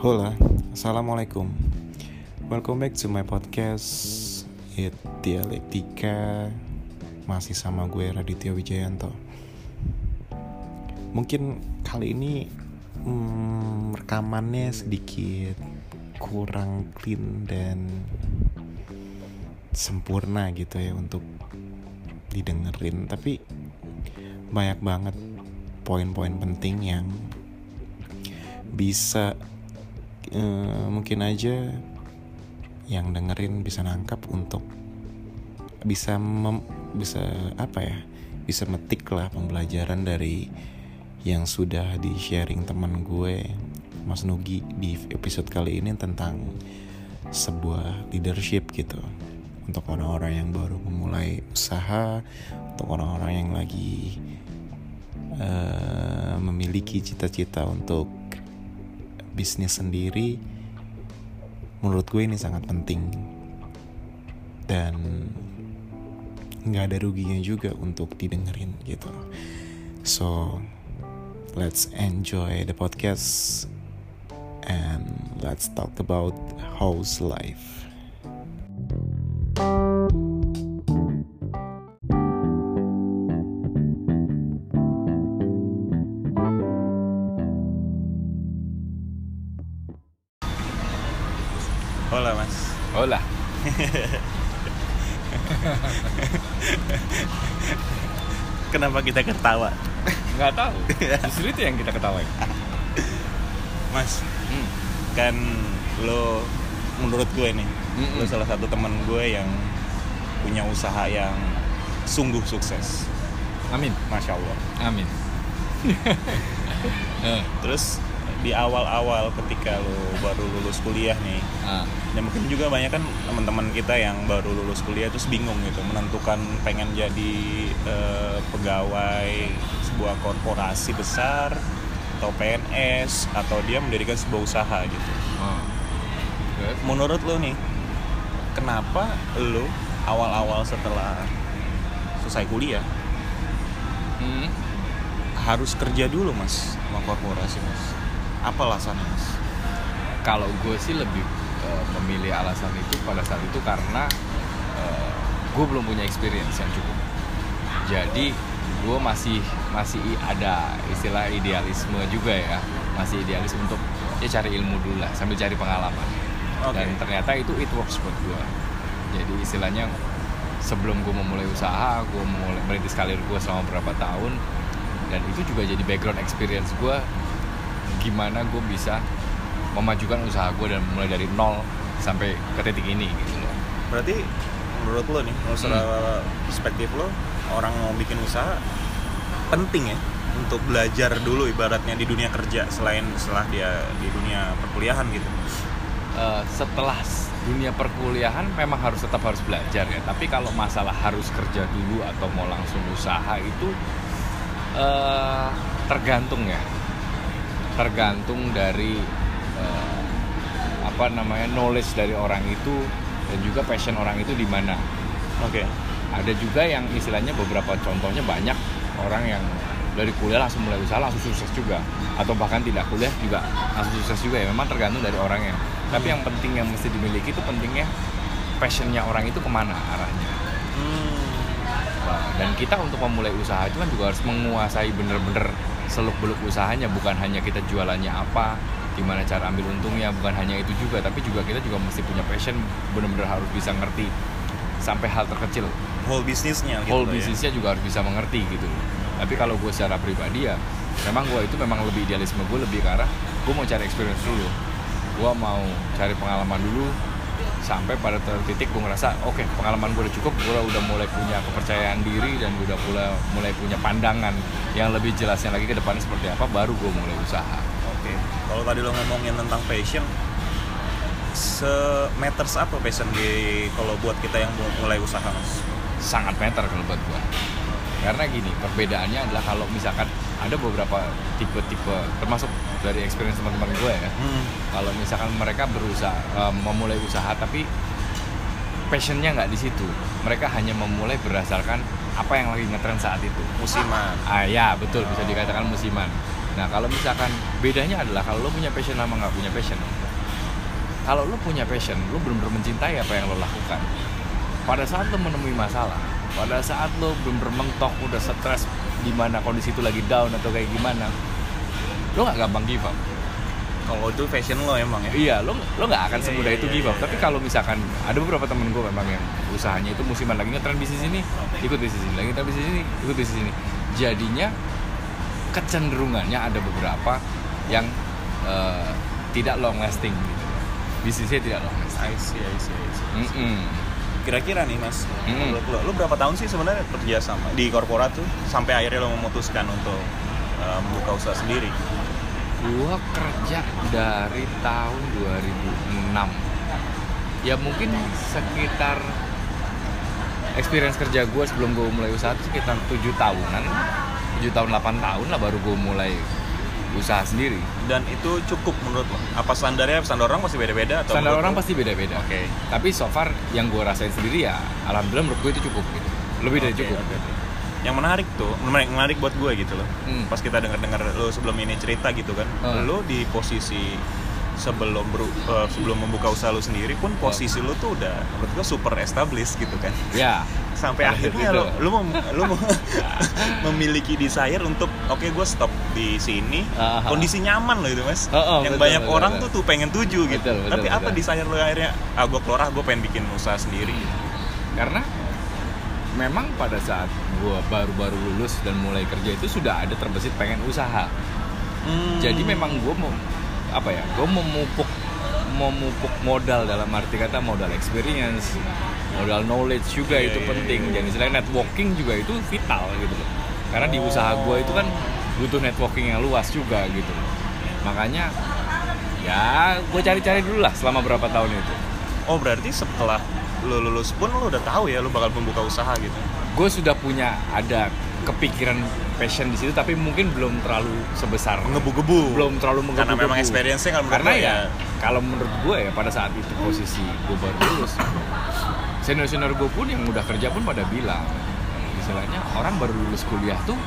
Hola, assalamualaikum. Welcome back to my podcast Dialektika. Masih sama gue Raditya Wijayanto. Mungkin kali ini rekamannya sedikit kurang clean dan sempurna gitu ya untuk didengerin. Tapi banyak banget poin-poin penting yang bisa mungkin aja yang dengerin bisa nangkap untuk bisa metik lah pembelajaran dari yang sudah di sharing teman gue Mas Nugi di episode kali ini tentang sebuah leadership gitu, untuk orang-orang yang baru memulai usaha, untuk orang-orang yang lagi memiliki cita-cita untuk bisnis sendiri. Menurut gue ini sangat penting dan gak ada ruginya juga untuk didengerin gitu. So let's enjoy the podcast and let's talk about house life. Hola, Mas. Hola. Kenapa kita ketawa? Nggak tahu. Justru itu yang kita ketawain. Mas, kan lo, menurut gue nih, lo salah satu teman gue yang punya usaha yang sungguh sukses. Amin. Masya Allah. Amin. Terus di awal-awal ketika lo baru lulus kuliah nih, dan mungkin juga banyak kan teman-teman kita yang baru lulus kuliah terus bingung gitu menentukan pengen jadi pegawai sebuah korporasi besar atau PNS atau dia mendirikan sebuah usaha gitu. Menurut lo nih, kenapa lo awal-awal setelah selesai kuliah harus kerja dulu, Mas, sama korporasi, Mas? Apa alasannya, Mas? Kalau gue sih lebih memilih alasan itu pada saat itu karena gue belum punya experience yang cukup. Jadi gue masih ada istilah idealisme juga ya, masih idealis untuk ya cari ilmu dulu lah sambil cari pengalaman. Okay. Dan ternyata itu it works buat gue. Jadi istilahnya sebelum gue memulai usaha, gue merintis karir gue selama beberapa tahun, dan itu juga jadi background experience gue gimana gue bisa memajukan usaha gue dan mulai dari nol sampai ke titik ini gitu loh. Berarti menurut lo nih, secara perspektif lo, orang mau bikin usaha penting ya untuk belajar dulu ibaratnya di dunia kerja selain setelah dia di dunia perkuliahan gitu. Setelah dunia perkuliahan memang harus belajar ya, tapi kalau masalah harus kerja dulu atau mau langsung usaha itu tergantung dari knowledge dari orang itu dan juga passion orang itu di mana. Oke. Okay. Ada juga yang istilahnya beberapa contohnya banyak orang yang dari kuliah langsung mulai usaha langsung sukses juga, atau bahkan tidak kuliah juga langsung sukses juga ya. Memang tergantung dari orangnya. Tapi yang penting yang mesti dimiliki itu pentingnya passionnya orang itu kemana arahnya. Dan kita untuk memulai usaha itu kan juga harus menguasai bener-bener seluk-beluk usahanya, bukan hanya kita jualannya apa, gimana cara ambil untungnya, bukan hanya itu juga, tapi juga kita juga mesti punya passion, benar-benar harus bisa ngerti sampai hal terkecil. Whole bisnisnya juga harus bisa mengerti gitu. Tapi kalau gue secara pribadi ya, memang lebih idealisme gue lebih ke arah gue mau cari experience dulu, gue mau cari pengalaman dulu sampai pada titik gue ngerasa oke, pengalaman gue udah cukup, gue udah mulai punya kepercayaan diri dan gue udah mulai punya pandangan yang lebih jelasnya lagi ke depannya seperti apa, baru gue mulai usaha. Oke. Kalau tadi lo ngomongin tentang passion, matters apa passion kalau buat kita yang mulai usaha, Mas? Sangat matter kalau buat gue, karena gini, perbedaannya adalah kalau misalkan ada beberapa tipe-tipe, termasuk dari experience teman-teman gue ya, kalau misalkan mereka berusaha memulai usaha tapi passionnya nggak di situ, mereka hanya memulai berdasarkan apa yang lagi ngetren saat itu, musiman. Ya betul, bisa dikatakan musiman. Nah kalau misalkan bedanya adalah kalau lo punya passion sama nggak punya passion, kalau lo punya passion, lo benar-benar mencintai apa yang lo lakukan. Pada saat lo menemui masalah, pada saat lo benar-benar mentok, udah stres, di mana kondisi itu lagi down atau kayak gimana, lo nggak gampang give up. Kalau itu passion lo emang ya. Iya, lo nggak akan semudah itu give up. Tapi kalau misalkan ada beberapa temen gue memang yang usahanya itu musiman, lagi ngetren bisnis ini, ikut bisnis ini, lagi ngetren bisnis ini, ikut bisnis ini. Jadinya kecenderungannya ada beberapa yang tidak long lasting gitu. Bisnisnya tidak long lasting. I see. Kira-kira nih Mas, lo berapa tahun sih sebenarnya kerja sama di korporat tuh sampai akhirnya lo memutuskan untuk membuka usaha sendiri? Gue kerja dari tahun 2006. Ya mungkin sekitar experience kerja gue sebelum gue mulai usaha sekitar 7 tahun, 8 tahun lah baru gue mulai usaha sendiri. Dan itu cukup menurut lo? Apa standarnya? Standar orang pasti beda-beda? Atau standar orang pasti beda-beda. Oke. Tapi so far yang gue rasain sendiri ya alhamdulillah menurut gue itu cukup gitu. Lebih dari cukup. Okay. Yang menarik tuh, menarik buat gue gitu loh. Pas kita dengar lo sebelum ini cerita gitu kan. Lo di posisi sebelum membuka usaha lo sendiri pun posisi lo tuh udah menurut gue super established gitu kan. Ya. Sampai akhirnya lo memiliki desire untuk oke, gue stop di sini. Kondisi nyaman lo itu Mas. Yang betul, banyak betul, orang betul. Tuh pengen tuju gitu. Betul, tapi apa desire lo akhirnya gue keluar, gue pengen bikin usaha sendiri. Karena memang pada saat gue baru-baru lulus dan mulai kerja itu sudah ada terbesit pengen usaha. Jadi memang gue mau memupuk modal, dalam arti kata modal experience, modal knowledge juga itu penting. Dan selain networking juga itu vital gitu loh. Karena di usaha gue itu kan butuh networking yang luas juga gitu. Makanya ya gue cari-cari dulu lah selama berapa tahun itu. Oh berarti setelah lo lulus pun lo udah tahu ya lo bakal membuka usaha gitu? Gue sudah punya ada kepikiran passion di situ, tapi mungkin belum terlalu sebesar ngebu-gebu. Belum terlalu menggebu-gebu. Karena memang experience-nya kalau menurut gue ya. Kalau menurut gue ya pada saat itu posisi gue baru lulus, senior-senior gue pun yang udah kerja pun pada bilang, istilahnya orang baru lulus kuliah tuh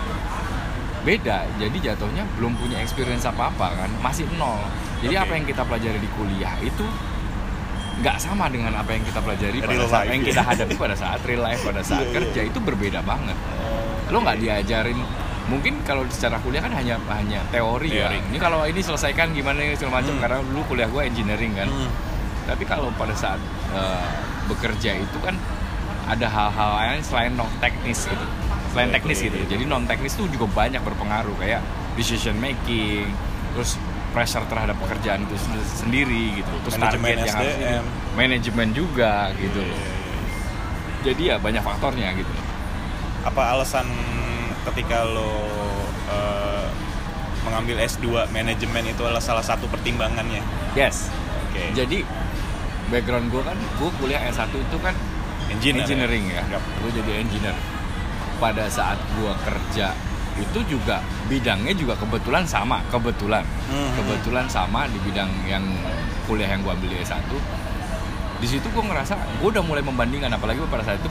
beda. Jadi jatuhnya belum punya experience apa-apa kan, masih nol. Jadi apa yang kita pelajari di kuliah itu nggak sama dengan apa yang kita pelajari pada saat yang kita hadapi pada saat real life, pada saat kerja itu berbeda banget. Lo nggak diajarin, mungkin kalau secara kuliah kan hanya teori ya. Ini kalau ini selesaikan gimana segala macam, karena dulu kuliah gue engineering kan. Tapi kalau pada saat bekerja itu kan ada hal-hal lain selain non teknis gitu, selain teknis gitu. Jadi non teknis tuh juga banyak berpengaruh, kayak decision making, terus pressure terhadap pekerjaan itu sendiri gitu, terus manajemen target SDM. Yang harus ini, manajemen juga gitu loh. Jadi ya banyak faktornya gitu. Apa alasan ketika lo mengambil S2 manajemen itu adalah salah satu pertimbangannya? Yes. Oke. Jadi background gue kan, gue kuliah S1 itu kan engineering ya. Gue jadi engineer. Pada saat gue kerja itu juga bidangnya juga kebetulan sama di bidang yang kuliah yang gue ambil di S1. Di situ gue ngerasa gue udah mulai membandingkan, apalagi pada saat itu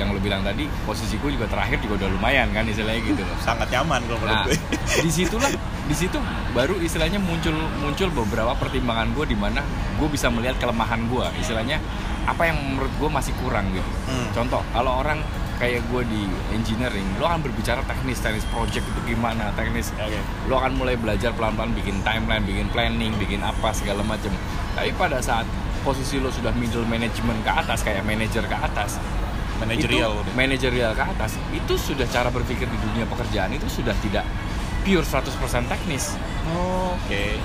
yang lo bilang tadi posisi gue juga terakhir juga udah lumayan kan istilahnya gitu loh. Sangat nyaman kalau menurut gue. Di situ baru istilahnya muncul beberapa pertimbangan gue, di mana gue bisa melihat kelemahan gue, istilahnya apa yang menurut gue masih kurang gitu. Contoh kalau orang kayak gue di engineering, lo akan berbicara teknis project itu gimana, teknis. Lo akan mulai belajar pelan-pelan bikin timeline, bikin planning, bikin apa segala macam. Tapi pada saat posisi lo sudah middle management ke atas, kayak manager ke atas, managerial ke atas, itu sudah cara berpikir di dunia pekerjaan itu sudah tidak pure 100% teknis. Oke.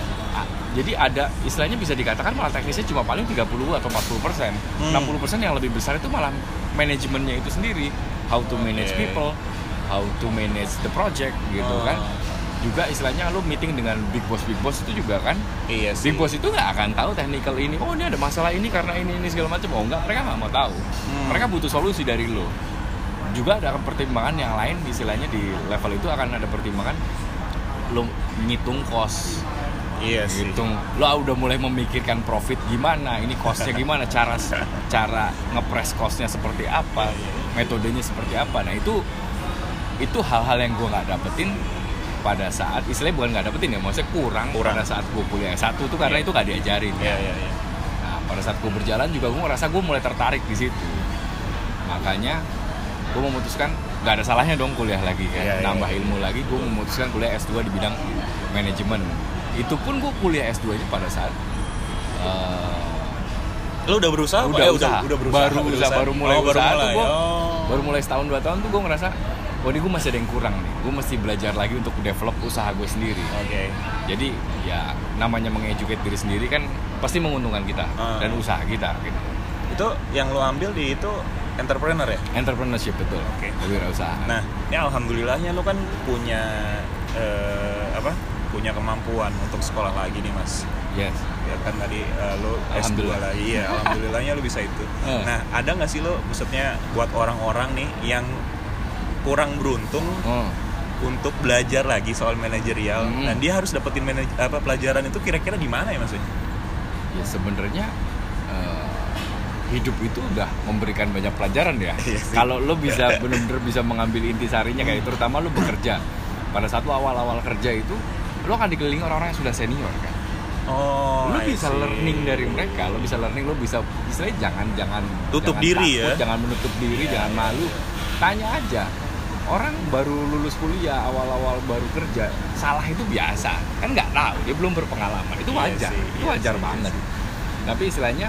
Jadi ada, istilahnya bisa dikatakan malah teknisnya cuma paling 30 atau 40%. 60% yang lebih besar itu malah manajemennya itu sendiri. How to manage people, how to manage the project gitu kan. Juga istilahnya lo meeting dengan big boss itu juga kan. Iya sih. Big boss itu nggak akan tahu technical ini. Oh, ini ada masalah ini karena ini segala macam. Oh enggak, mereka nggak mau tahu. Mereka butuh solusi dari lo. Juga ada pertimbangan yang lain, istilahnya di level itu akan ada pertimbangan lo ngitung cost. Iya sih. Lo udah mulai memikirkan profit gimana, ini costnya gimana, cara ngepres costnya seperti apa, metodenya seperti apa. Nah itu hal-hal yang gue nggak dapetin pada saat istilahnya bukan nggak dapetin ya, maksudnya kurang pada saat gue kuliah satu tuh karena itu nggak diajarin. Iya. Nah pada saat gue berjalan juga gue ngerasa gue mulai tertarik di situ, makanya gue memutuskan nggak ada salahnya dong kuliah lagi kan, nambah ilmu lagi. Gue memutuskan kuliah S2 di bidang manajemen. Itu pun gue kuliah S2 nya pada saat lo udah berusaha? Baru mulai setahun 2 tahun tuh gue ngerasa oh ini gue masih ada yang kurang nih, gue mesti belajar lagi untuk develop usaha gue sendiri. Jadi ya namanya mengeduket diri sendiri kan pasti menguntungkan kita dan usaha kita gitu. Itu yang lo ambil di itu entrepreneur ya? Entrepreneurship, betul. Kewirausahaan. Nah ini alhamdulillahnya lo kan punya punya kemampuan untuk sekolah lagi nih Mas. Yes. Ya kan tadi lo S2 lagi. Iya, alhamdulillahnya lo bisa itu. Nah, ada enggak sih lo maksudnya buat orang-orang nih yang kurang beruntung untuk belajar lagi soal manajerial dan dia harus dapetin pelajaran itu kira-kira di mana ya Mas? Ya sebenarnya hidup itu udah memberikan banyak pelajaran ya. Kalau lo bisa benar-benar bisa mengambil intisarinya kayak terutama lo bekerja. Pada saat lo awal-awal kerja itu lo akan dikelilingi orang-orang yang sudah senior kan. Lo bisa learning dari mereka, lo bisa istilahnya jangan tutup jangan diri takut, ya. Jangan menutup diri, jangan malu. Tanya aja. Orang baru lulus kuliah, awal-awal baru kerja, salah itu biasa. Kan enggak tahu, dia belum berpengalaman. Itu wajar. Itu wajar banget. Tapi istilahnya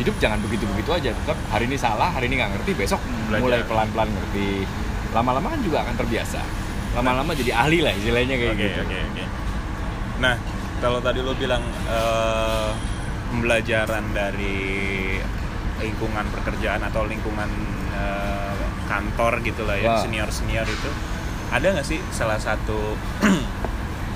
hidup jangan begitu-begitu aja. Tetap hari ini salah, hari ini enggak ngerti, besok mulai pelan-pelan ngerti. Lama-lama kan juga akan terbiasa. Lama-lama jadi ahli lah istilahnya kayak gitu. Oke. Nah, kalau tadi lo bilang pembelajaran dari lingkungan pekerjaan atau lingkungan kantor gitu lah ya, senior-senior itu, ada nggak sih salah satu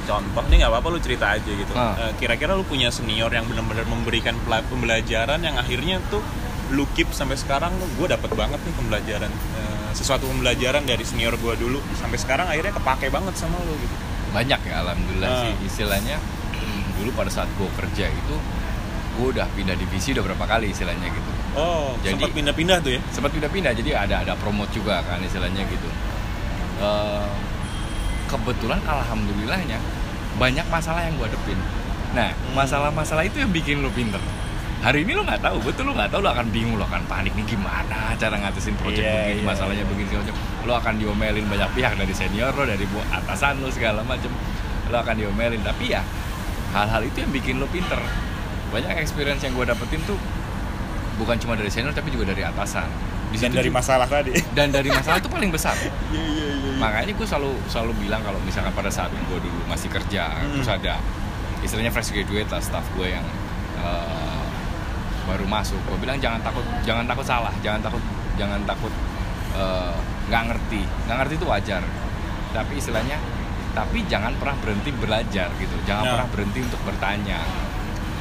contoh? Ini nggak apa-apa lo cerita aja gitu. Kira-kira lo punya senior yang benar-benar memberikan pembelajaran yang akhirnya tuh lo keep sampai sekarang, lo gue dapet banget nih pembelajaran. Sesuatu pembelajaran dari senior gue dulu sampai sekarang akhirnya kepake banget sama lo gitu. Banyak ya alhamdulillah sih istilahnya. Dulu pada saat gue kerja itu gue udah pindah divisi udah berapa kali istilahnya gitu. Jadi sempat pindah-pindah tuh ya? Sempat pindah-pindah, jadi ada promote juga kan istilahnya gitu. Kebetulan alhamdulillahnya banyak masalah yang gue hadepin. Nah masalah-masalah itu yang bikin lo pinter. Hari ini lo nggak tahu, betul lo nggak tahu, lo akan bingung, lo akan panik nih gimana cara ngatasin proyek begini, masalahnya begini segala macam. Lo akan diomelin banyak pihak dari senior lo, dari atasan lo segala macam. Lo akan diomelin, tapi ya hal-hal itu yang bikin lo pinter. Banyak experience yang gue dapetin tuh bukan cuma dari senior tapi juga dari atasan. Dan dari masalah tadi. Dan dari masalah itu paling besar. Makanya gue selalu bilang kalau misalkan pada saat gue dulu masih kerja, terus ada istilahnya fresh graduate lah, staff gue yang baru masuk, gue bilang jangan takut salah, jangan takut nggak ngerti itu wajar, tapi istilahnya jangan pernah berhenti belajar gitu, jangan pernah berhenti untuk bertanya.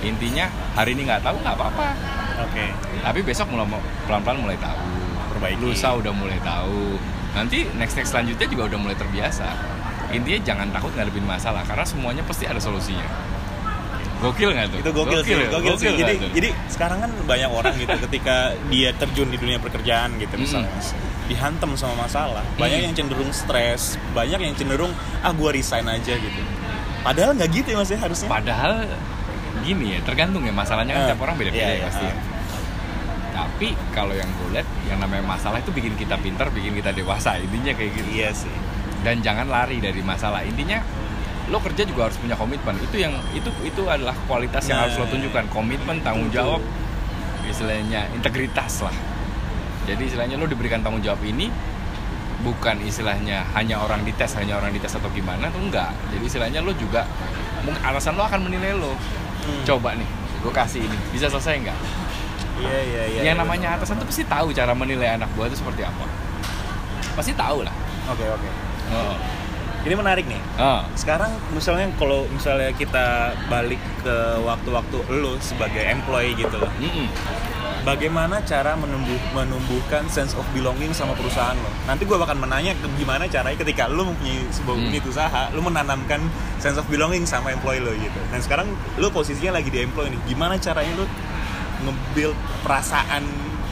Intinya hari ini nggak tahu nggak apa-apa, tapi besok pelan-pelan mulai tahu, lusa udah mulai tahu, nanti next selanjutnya juga udah mulai terbiasa. Intinya jangan takut ngadepin masalah karena semuanya pasti ada solusinya. Gokil nggak tuh? Itu gokil sih. Jadi sekarang kan banyak orang gitu ketika dia terjun di dunia pekerjaan gitu misalnya dihantam sama masalah. Banyak yang cenderung stres, banyak yang cenderung gua resign aja gitu. Padahal nggak gitu ya Mas ya harusnya. Padahal gini ya, tergantung ya masalahnya kan tiap orang beda-beda ya pasti. Tapi kalau yang gue lihat yang namanya masalah itu bikin kita pintar, bikin kita dewasa, intinya kayak gitu. Iya sih. Dan jangan lari dari masalah. Intinya lo kerja juga harus punya komitmen. Itu yang itu adalah kualitas yang harus lo tunjukkan, komitmen, tanggung jawab, istilahnya integritas lah. Jadi istilahnya lo diberikan tanggung jawab ini bukan istilahnya hanya orang dites atau gimana tuh enggak. Jadi istilahnya lo juga alasan lo akan menilai lo. Coba nih, gue kasih ini bisa selesai nggak? Iya. Yang namanya atasan tuh pasti tahu cara menilai anak buah itu seperti apa. Pasti tahu lah. Oke. Ini menarik nih. Sekarang misalnya kalau misalnya kita balik ke waktu-waktu lo sebagai employee gitu loh. Bagaimana cara menumbuhkan sense of belonging sama perusahaan lo? Nanti gue akan menanya gimana caranya ketika lo mempunyai sebuah unit usaha, lo menanamkan sense of belonging sama employee lo gitu. Dan sekarang lo posisinya lagi di employee nih. Gimana caranya lo nge-build perasaan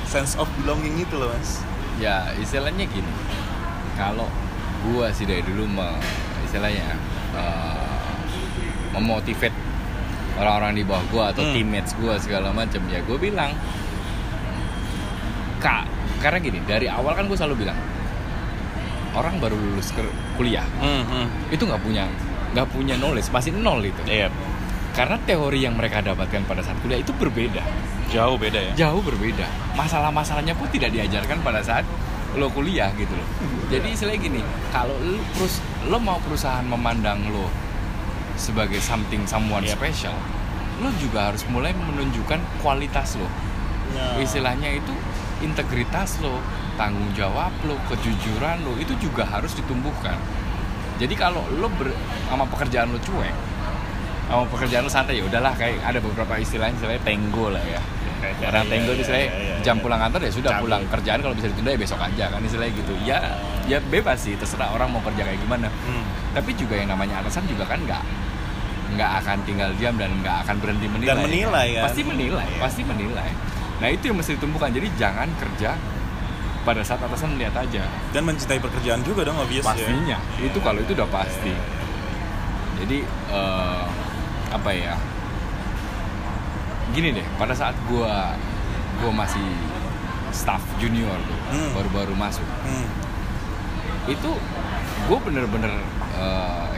sense of belonging itu lo Mas? Ya istilahnya gini. Kalau gua sih dari dulu istilahnya memotivate orang-orang di bawah gua atau teammates gua segala macam. Ya gua bilang, Kak, karena gini, dari awal kan gua selalu bilang orang baru lulus kuliah itu nggak punya knowledge, masih nol itu. Yep. Karena teori yang mereka dapatkan pada saat kuliah itu berbeda. Jauh beda ya? Jauh berbeda. Masalah-masalahnya pun tidak diajarkan pada saat lo kuliah gitu loh. Jadi istilahnya gini, kalau lo mau perusahaan memandang lo sebagai someone yep. special, lo juga harus mulai menunjukkan kualitas lo. No. Istilahnya itu integritas lo, tanggung jawab lo, kejujuran lo, itu juga harus ditumbuhkan. Jadi kalau lo sama pekerjaan lo cuek, sama pekerjaan lo santai, ya udahlah, kayak ada beberapa istilahnya tenggo lah ya. Karena tenggo istilahnya jam pulang kantor ya sudah pulang, kerjaan kalau bisa ditunda ya besok aja kan istilahnya gitu. Ya bebas sih, terserah orang mau kerja kayak gimana. Tapi juga yang namanya atasan juga kan nggak akan tinggal diam dan nggak akan berhenti menilai. Dan menilai kan? Pasti menilai. Nah itu yang mesti ditumbuhkan. Jadi jangan kerja pada saat atasan melihat aja, dan mencintai pekerjaan juga dong, obvious pastinya ya? Itu kalau itu udah pasti. Jadi apa ya, gini deh, pada saat gue masih staff junior tuh, baru-baru masuk, itu gue bener-bener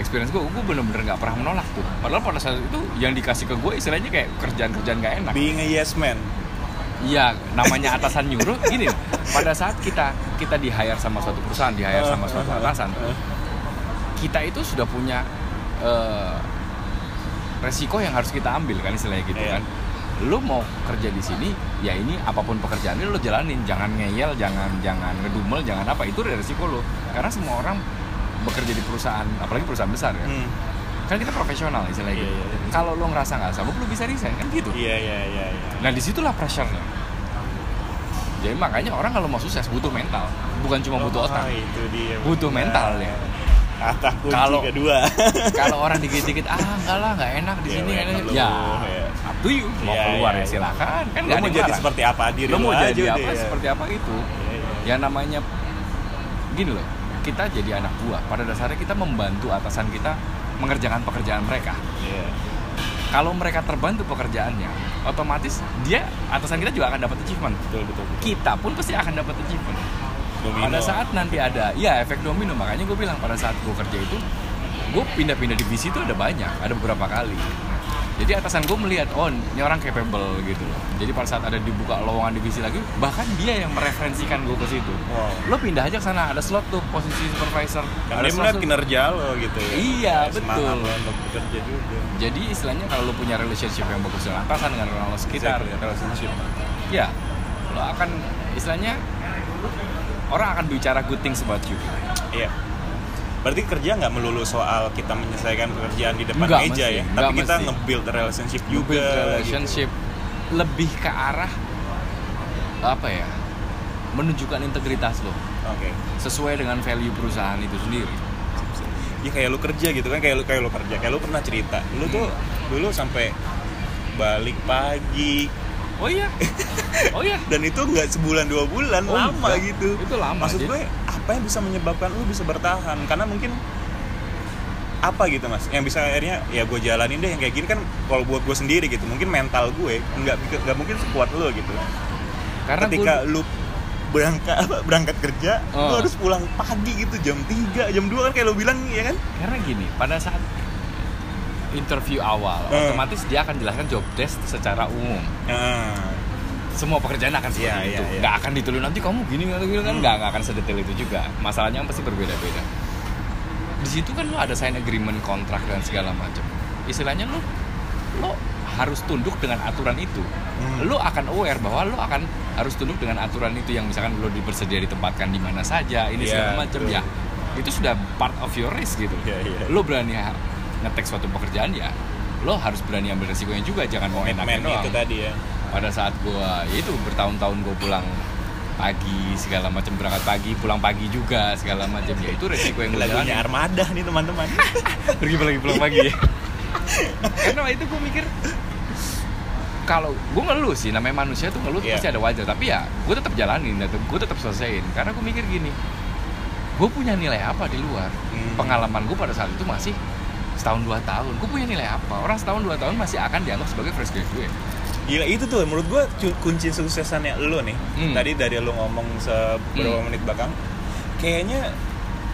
experience gue bener-bener nggak pernah menolak tuh. Padahal pada saat itu yang dikasih ke gue istilahnya kayak kerjaan-kerjaan nggak enak. Being a yes man. Iya, namanya atasan nyuruh gini. Pada saat kita di-hire sama suatu perusahaan, di-hire sama suatu atasan, kita itu sudah punya resiko yang harus kita ambil kan istilahnya gitu kan. Lu mau kerja di sini, ya ini apapun pekerjaan lu jalanin, jangan ngeyel, jangan ngedumel, jangan apa, itu resiko lu. Karena semua orang bekerja di perusahaan, apalagi perusahaan besar ya. Kan kita profesional istilahnya gitu. Kalau lo ngerasa nggak sanggup, lo bisa resign kan gitu. Iya. Nah disitulah pressure-nya. Jadi makanya orang kalau mau sukses butuh mental, bukan cuma butuh otak. Itu dia, butuh mental ya. Kata kunci kedua. Kalau orang dikit-dikit enggak lah, nggak enak di sini kan. Ya, up to you. Mau keluar ya silakan. Kan nggak ada jadi marah. Seperti apa diri lo aja deh. Apa, seperti apa itu. Ya namanya gini loh. Kita jadi anak buah. Pada dasarnya kita membantu atasan kita mengerjakan pekerjaan mereka. Kalau mereka terbantu pekerjaannya, otomatis dia atasan kita juga akan dapat achievement. Betul. Kita pun pasti akan dapat achievement. Domino. Pada saat nanti ada, efek domino. Makanya gue bilang pada saat gue kerja itu, gue pindah-pindah divisi itu ada banyak, ada beberapa kali. Jadi atasan gue melihat, ini orang capable gitu loh. Jadi pada saat ada dibuka lowongan divisi lagi, bahkan dia yang mereferensikan gue ke situ. Wow. Lo pindah aja ke sana, ada slot tuh posisi supervisor. Karena dia melihat kinerja lo gitu ya. Iya, betul. Bekerja juga. Jadi istilahnya kalau lo punya relationship yang bagus dengan atasan, dengan orang lo sekitar, relationship. Ya, lo akan istilahnya orang akan bicara good things about you. Iya. Berarti kerja nggak melulu soal kita menyelesaikan pekerjaan di depan meja ya, tapi kita nge-build relationship juga. Relationship gitu. Lebih ke arah apa ya? Menunjukkan integritas lo. Oke. Sesuai dengan value perusahaan itu sendiri. Ya kayak lu kerja gitu kan, kayak lu kerja, kayak lu pernah cerita. Lu tuh dulu sampai balik pagi. Oh iya. Dan itu nggak sebulan 2 bulan, lama enggak. Gitu. Itu lama. Maksud gue apa yang bisa menyebabkan lu bisa bertahan? Karena mungkin apa gitu mas? Yang bisa akhirnya ya gue jalanin deh yang kayak gini kan. Kalau buat gue sendiri gitu, mungkin mental gue nggak mungkin sekuat lu gitu. Karena ketika lu berangkat kerja, lu harus pulang pagi gitu jam 3, jam 2 kan kayak lu bilang ya kan? Karena gini, pada saat interview awal, otomatis dia akan jelaskan job desk secara umum. Semua pekerjaan akan seperti itu. Nggak akan ditulis nanti kamu gini kan, nggak akan sedetail itu juga. Masalahnya pasti berbeda-beda. Di situ kan lo ada sign agreement, kontrak dan segala macam. Istilahnya lo harus tunduk dengan aturan itu. Lo akan aware bahwa lo akan harus tunduk dengan aturan itu yang misalkan lo dipersedia ditempatkan di mana saja, ini segala macam ya. Itu sudah part of your risk gitu. Lo berani ngetek suatu pekerjaan ya, lo harus berani ambil resikonya juga, jangan mau enak-enak doang. Itu tadi ya. Pada saat gua itu bertahun-tahun gua pulang pagi segala macam, berangkat pagi, pulang pagi juga segala macam, ya itu resiko yang gua jalanin. Lagunya Armada nih teman-teman. Pergi lagi pulang pagi ya. Karena waktu itu gua mikir kalau gua ngeluh sih, namanya manusia tuh ngeluh pasti ada wajar, tapi ya gua tetap jalanin, gua tetap selesaiin. Karena gua mikir gini, gue punya nilai apa di luar. Pengalaman gue pada saat itu masih setahun dua tahun, gue punya nilai apa. Orang setahun dua tahun masih akan dianggap sebagai fresh graduate. Gila, itu tuh menurut gue kunci suksesannya lo nih. Tadi dari lo ngomong beberapa menit belakang, kayaknya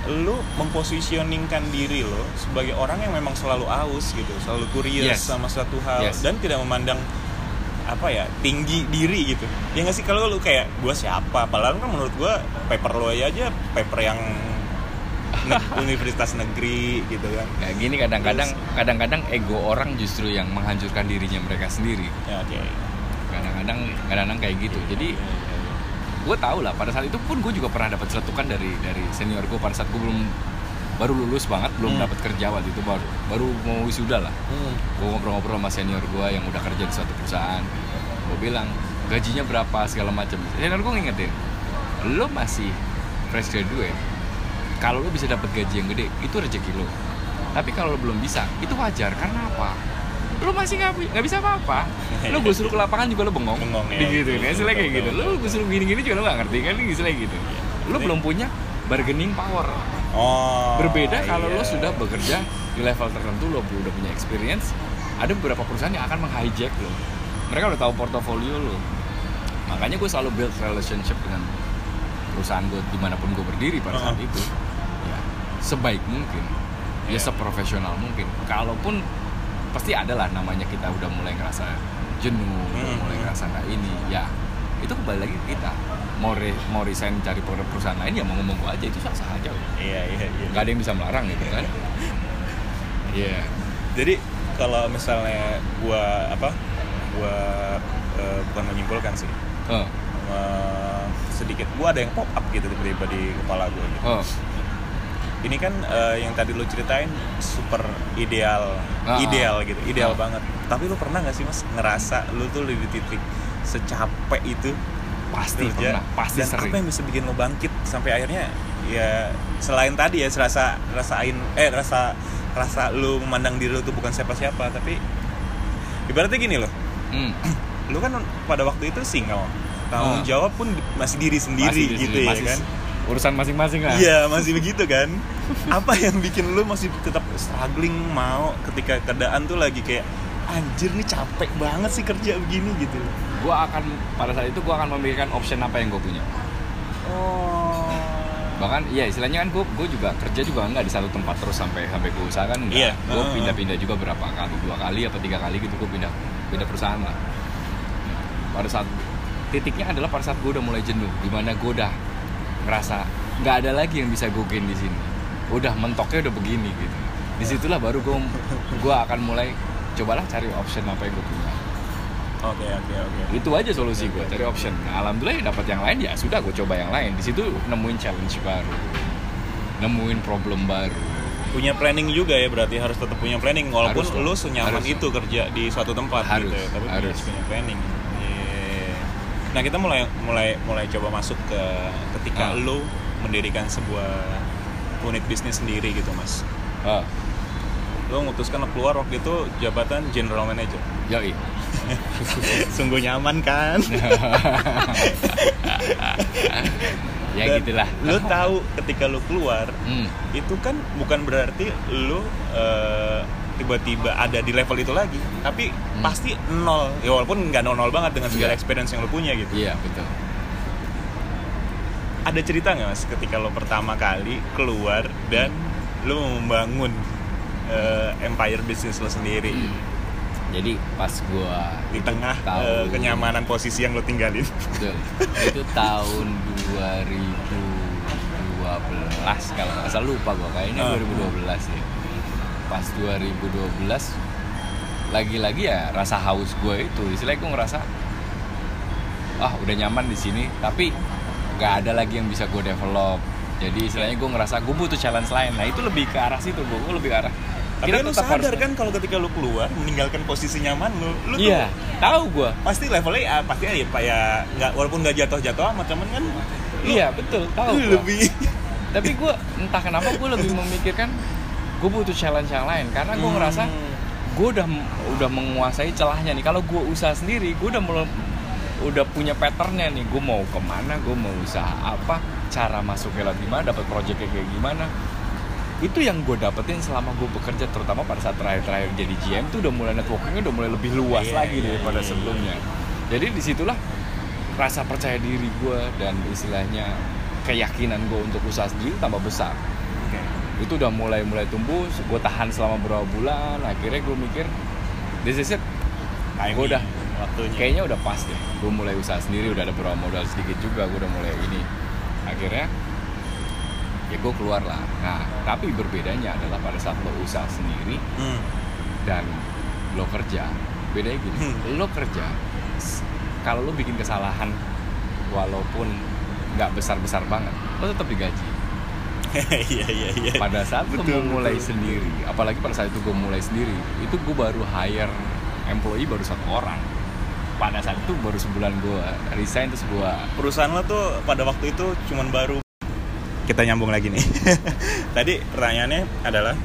lo mempositioningkan diri lo sebagai orang yang memang selalu aus gitu, selalu curious sama suatu hal, dan tidak memandang tinggi diri gitu. Ya nggak sih, kalau lo kayak gue siapa, padahal kan menurut gue paper lo aja paper yang universitas negeri gitu kan. Nah, gini kadang-kadang ego orang justru yang menghancurkan dirinya mereka sendiri. Kadang-kadang kayak gitu. Jadi gue tau lah, pada saat itu pun gue juga pernah dapat celetukan dari senior gue pada saat gue baru lulus banget, belum dapat kerja waktu itu, baru mau wisuda lah. Gue ngobrol-ngobrol sama senior gue yang udah kerja di suatu perusahaan. Gue bilang gajinya berapa segala macam. Senior gue ngingetin, lo masih fresh graduate, kalau lo bisa dapat gaji yang gede itu rezeki lo. Tapi kalau lo belum bisa itu wajar, karena apa? Lo masih nggak bisa apa-apa. Lo gue suruh ke lapangan juga lo bengong gitu kan, istilah kayak gitu. Lo gue suruh gini-gini juga lo nggak ngerti kan, istilah gitu. Lo belum punya bargaining power. Berbeda kalau lo sudah bekerja di level tertentu, lo udah punya experience. Ada beberapa perusahaan yang akan meng-hijack lo. Mereka udah tahu portofolio lo. Makanya gue selalu build relationship dengan perusahaan gue dimanapun gue berdiri pada saat itu. Ya, sebaik mungkin, ya seprofesional mungkin. Kalaupun pasti ada lah namanya kita udah mulai ngerasa jenuh, udah mulai ngerasa nggak ini, ya itu kembali lagi kita mau resign cari perusahaan lain, ya mau ngomong aja itu sah-sah aja. Iya. Nggak ada yang bisa melarang gitu kan. Jadi kalau misalnya gua bukan menyimpulkan sih, sedikit gua ada yang pop up gitu tiba-tiba di kepala gua gitu. Ini kan yang tadi lo ceritain super ideal gitu, ideal banget. Tapi lo pernah nggak sih Mas ngerasa lo tuh di titik secapek itu? Pasti kerja, pernah, pasti dan sering. Apa yang bisa bikin lo bangkit sampai akhirnya? Ya selain tadi ya rasa lo memandang diri lo tuh bukan siapa-siapa, tapi ibaratnya gini lo, lo kan pada waktu itu single, tanggung jawab pun masih diri sendiri gitu ya kan? Urusan masing-masing lah. Iya, masih begitu kan. Apa yang bikin lu masih tetap struggling mau ketika keadaan tuh lagi kayak anjir nih capek banget sih kerja begini gitu. Gua akan pada saat itu memikirkan option apa yang gua punya. Bahkan ya istilahnya kan gua juga kerja juga enggak di satu tempat terus sampai gua usahakan enggak. Gua pindah-pindah juga berapa kali, 2 kali apa 3 kali gitu gua pindah perusahaan lah. Pada saat titiknya adalah pada saat gua udah mulai jenuh, di mana gua udah ngerasa nggak ada lagi yang bisa gue gain di sini, udah mentoknya udah begini gitu. Disitulah baru gue akan mulai cobalah cari option apa yang gue punya. Oke. Itu aja solusi gue, cari option. Nah, alhamdulillah dapat yang lain, ya sudah gue coba yang lain. Di situ nemuin challenge baru, nemuin problem baru. Punya planning juga ya, berarti harus tetap punya planning walaupun lu senyaman itu kerja di suatu tempat harus, gitu ya. Tapi harus punya planning. Nah, kita mulai coba masuk ke ketika lo mendirikan sebuah unit bisnis sendiri gitu, Mas. Lo memutuskan keluar waktu itu jabatan general manager. Yoi. Sungguh nyaman kan? Ya gitulah. Lo tahu ketika lo keluar, itu kan bukan berarti lo tiba-tiba ada di level itu lagi, tapi pasti nol. Ya walaupun nggak nol banget dengan segala experience yang lo punya gitu. Iya, betul. Ada cerita nggak Mas ketika lo pertama kali keluar dan lo membangun empire bisnis lo sendiri? Jadi pas gue di tengah kenyamanan posisi yang lo tinggalin. Betul. Itu tahun 2012 kalau nggak salah, lupa gue kayaknya 2012 ya. Pas 2012 lagi-lagi ya rasa haus gue itu, istilahnya gue ngerasa udah nyaman di sini tapi nggak ada lagi yang bisa gue develop. Jadi istilahnya gue ngerasa gue butuh challenge lain. Nah itu lebih ke arah situ, gue lebih ke arah. Tapi kan lu sadar kan kalau ketika lu keluar meninggalkan posisi nyaman lu tuh tahu gue pasti levelnya pasti ya pak ya, nggak walaupun nggak jatuh-jatuh amat temen kan. Iya betul, tahu gue lebih. Tapi gue entah kenapa gue lebih memikirkan gue butuh challenge yang lain, karena gue ngerasa gue udah menguasai celahnya nih. Kalau gue usaha sendiri, gue udah punya patternnya nih. Gue mau kemana, gue mau usaha apa, cara masuknya lah gimana, dapat proyeknya kayak gimana. Itu yang gue dapetin selama gue bekerja, terutama pada saat terakhir-terakhir jadi GM tuh udah mulai networkingnya udah mulai lebih luas lagi daripada sebelumnya. Jadi disitulah rasa percaya diri gue dan istilahnya keyakinan gue untuk usaha sendiri tambah besar. Itu udah mulai tumbuh, gue tahan selama beberapa bulan, akhirnya gue mikir this is it, gue udah waktunya. Kayaknya udah pas deh, gue mulai usaha sendiri, udah ada beberapa modal sedikit juga, gue udah mulai ini. Akhirnya ya gue keluar lah. Nah, tapi berbedanya adalah pada saat lo usaha sendiri dan lo kerja, bedanya gini, lo kerja kalau lo bikin kesalahan walaupun nggak besar-besar banget, lo tetap digaji. Pada saat lo mulai sendiri, apalagi pada saat itu gue mulai sendiri, itu gue baru hire employee baru 1 orang. Pada saat itu baru sebulan gue resign, terus gue perusahaan lo tuh pada waktu itu cuman baru. Kita nyambung lagi nih. Tadi pertanyaannya adalah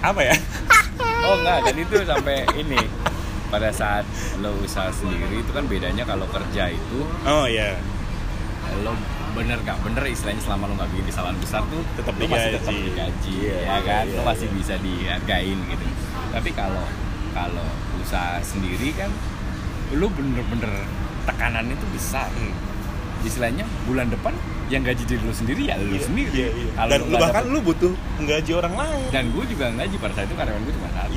apa ya? Oh enggak, jadi itu sampai ini. Pada saat lo usaha sendiri itu kan bedanya kalau kerja itu lo bener gak bener istilahnya selama lo gak bikin kesalahan besar tuh tetap lo masih tetap digaji ya kan, lo masih bisa dihargain gitu. Tapi kalau usaha sendiri kan lo bener-bener tekanannya tuh besar. Istilahnya bulan depan yang gaji diri lo sendiri ya lo sendiri. Dan lo bahkan lo butuh menggaji orang lain. Dan gue juga gaji pada saat itu karyawan gue cuma 1.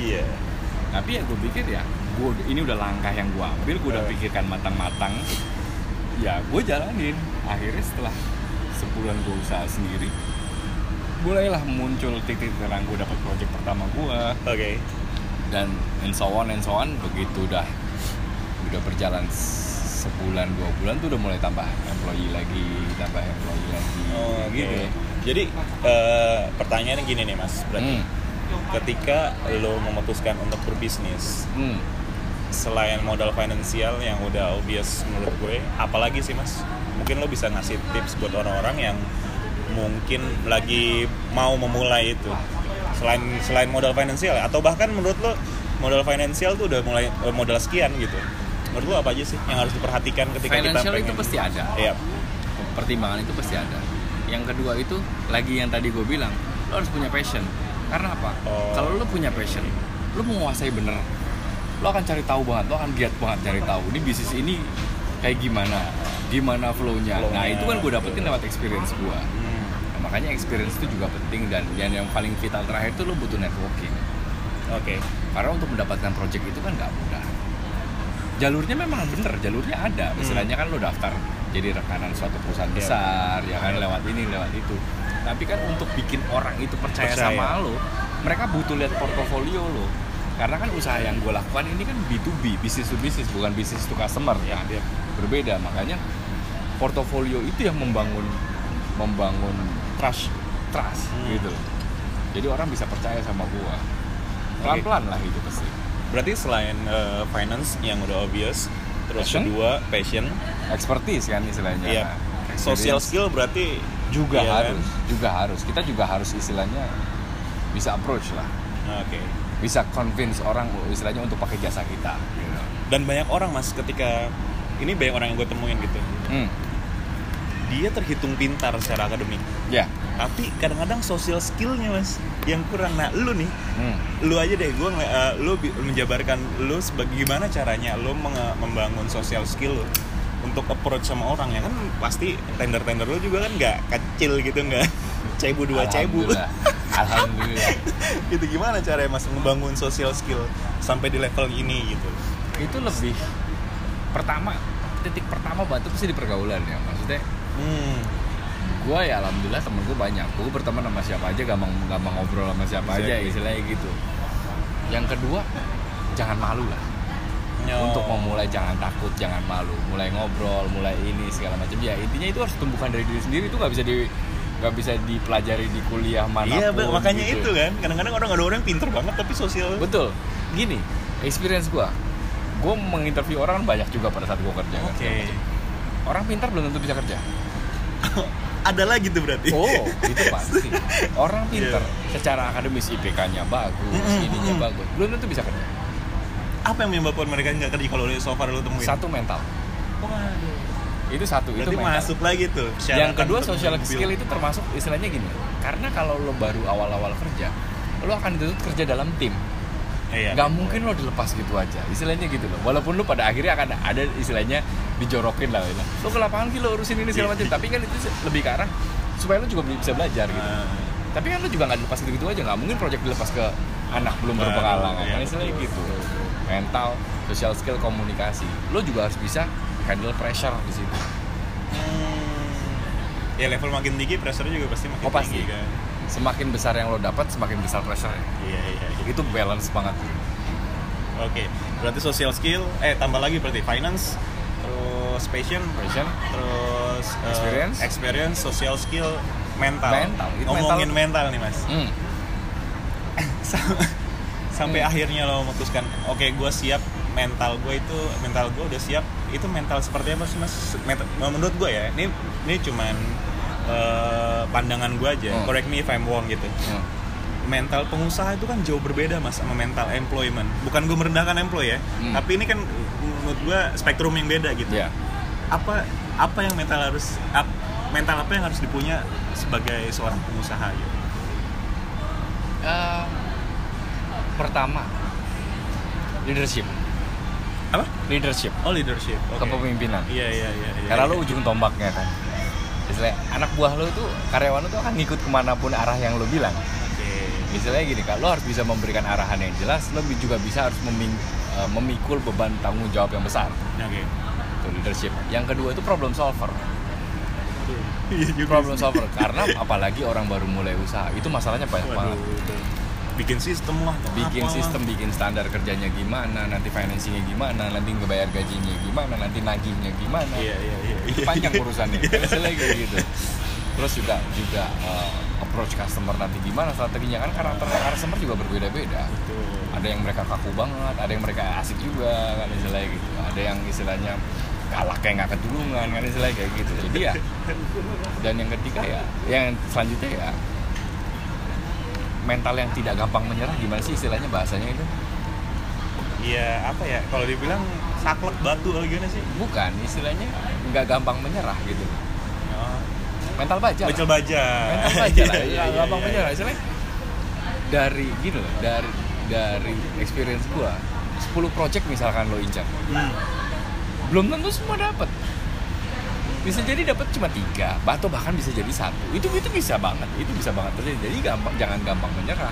Tapi ya gue pikir ya, gue ini udah langkah yang gue ambil, gue udah pikirkan matang-matang. Ya gue jalanin. Akhirnya setelah sebulan gue usaha sendiri, mulailah muncul titik terang, gue dapat proyek pertama gue. Dan and so on. Begitu udah berjalan sebulan 2 bulan tuh udah mulai tambah employee lagi gitu. Jadi pertanyaannya gini nih Mas, berarti ketika lo memutuskan untuk berbisnis, selain modal finansial yang udah obvious menurut gue, apalagi sih Mas? Mungkin lo bisa ngasih tips buat orang-orang yang mungkin lagi mau memulai itu, selain modal finansial, atau bahkan menurut lo modal finansial tuh udah mulai modal sekian gitu. Menurut lo apa aja sih yang harus diperhatikan ketika financial kita pengen? Financial itu pasti ada. Pertimbangan itu pasti ada. Yang kedua itu, lagi yang tadi gue bilang, lo harus punya passion. Karena apa? Kalau lo punya passion, lo menguasai bener. Lo akan cari tahu banget, lo akan giat banget cari tahu. Ini bisnis ini kayak gimana flow-nya. Nah itu kan gue dapetin lewat experience gue. Nah, makanya experience itu juga penting. Dan yang paling vital terakhir itu lo butuh networking. Karena untuk mendapatkan project itu kan gak mudah. Jalurnya memang bener, jalurnya ada. Misalnya kan lo daftar jadi rekanan suatu perusahaan besar, ya kan lewat ini, lewat itu. Tapi kan untuk bikin orang itu percaya sama lo, mereka butuh lihat portofolio lo. Karena kan usaha yang gue lakukan ini kan B2B, business to business, bukan business to customer. Berbeda, makanya portofolio itu yang membangun trust gitu. Jadi orang bisa percaya sama gue. Pelan-pelan lah itu pasti. Berarti selain finance yang udah obvious, terus kedua passion, expertise kan istilahnya. Social skill berarti juga harus. Kita juga harus istilahnya bisa approach lah. Bisa convince orang istilahnya untuk pakai jasa kita. Dan banyak orang Mas, ketika ini banyak orang yang gue temuin gitu. Dia terhitung pintar secara akademik. Tapi kadang-kadang social skill-nya Mas yang kurang. Nah, lu nih. Lu aja deh, gua lu menjabarkan lu bagaimana caranya lu membangun social skill lu untuk approach sama orang. Ya kan pasti tender-tender lu juga kan enggak kecil gitu, enggak cebu 2 cebu. Alhamdulillah. Itu gimana caranya Mas membangun social skill sampai di level ini gitu? Itu lebih titik pertama batu pasti di pergaulan ya. Maksudnya gue ya alhamdulillah temen gue banyak, gue berteman sama siapa aja, gampang ngobrol sama siapa aja istilahnya gitu. Yang kedua, jangan malu lah. Untuk memulai jangan takut, jangan malu, mulai ngobrol, mulai ini segala macam. Ya intinya itu harus tumbuhkan dari diri sendiri, itu nggak bisa dipelajari di kuliah manapun. Makanya gitu. Itu kan kadang-kadang orang yang pinter banget tapi sosial. Betul. Gini, experience gue menginterview orang banyak juga pada saat gue kerja. Kan? Orang pintar belum tentu bisa kerja. Ada lagi tuh berarti. Itu pasti. Orang pintar secara akademis IPK-nya bagus, ininya bagus, belum tentu bisa kerja. Apa yang menyebabkan mereka nggak kerja kalau so far lo temuin? Satu, mental. Itu satu. Berarti itu masuk lagi tuh. Yang kedua social skill itu termasuk istilahnya gini. Karena kalau lo baru awal-awal kerja, lo akan dituntut kerja dalam tim. Iya, gak betul. Mungkin lo dilepas gitu aja, istilahnya gitu loh. Walaupun lo pada akhirnya akan ada istilahnya dijorokin lah, lo ke lapangan lo urusin ini segala macam. Tapi kan itu lebih ke arah supaya lo juga bisa belajar gitu. Tapi kan lo juga gak dilepas gitu-gitu aja, gak mungkin proyek dilepas ke anak belum berpengalaman. Iya, istilahnya gitu. Mental, social skill, komunikasi. Lo juga harus bisa handle pressure di situ. Ya level makin tinggi, pressure-nya juga pasti makin tinggi kan. Semakin besar yang lo dapat, semakin besar pressure. Iya. Itu balance banget. Oke. Berarti social skill, tambah lagi berarti finance, terus passion, terus experience, social skill, mental. Ngomongin mental nih mas. Sampai akhirnya lo memutuskan, oke, gue siap. Mental gue udah siap. Itu mental seperti apa sih mas? Menurut gue ya, ini cuman pandangan gue aja, correct me if I'm wrong gitu. Mental pengusaha itu kan jauh berbeda mas sama mental employment. Bukan gue merendahkan employee ya, tapi ini kan menurut gue spektrum yang beda gitu. Yeah. Apa yang mental apa yang harus dipunya sebagai seorang pengusaha gitu? Pertama, leadership. Apa? Leadership. Oh leadership. Okay. Kepemimpinan. Iya. Karena lo ujung tombaknya kan. Misalnya anak buah lo tuh, karyawan lo tuh akan ngikut kemanapun arah yang lo bilang. Misalnya gini kan, lo harus bisa memberikan arahan yang jelas, lo juga bisa harus memikul beban tanggung jawab yang besar. Itu leadership. Yang kedua itu problem solver. Problem solver. Karena apalagi orang baru mulai usaha, itu masalahnya banyak banget. Bikin sistem lah, bikin standar kerjanya gimana, nanti financingnya gimana, nanti ngebayar gajinya gimana, nanti nagihnya gimana. Itu panjang urusannya. Misalnya kayak gitu. Terus juga approach customer nanti gimana strateginya, kan karakter customer juga berbeda-beda. Ada yang mereka kaku banget, ada yang mereka asik juga kan istilahnya gitu. Ada yang istilahnya kalah kayak nggak kedulungan kan istilahnya kayak gitu. Jadi ya. Dan yang ketiga ya, yang selanjutnya ya mental yang tidak gampang menyerah. Gimana sih istilahnya bahasanya itu? Iya, apa ya? Kalau dibilang saklek batu atau gimana sih? Bukan, istilahnya nggak gampang menyerah gitu. Mental baja. Mental baja. Nggak gampang menyerah. Istilahnya dari gitu loh, dari experience gua, 10 project misalkan lo incar. Belum tentu semua dapat. Bisa jadi dapat cuma 3, atau bahkan bisa jadi 1. Itu bisa banget terjadi. Jadi jangan gampang menyerah.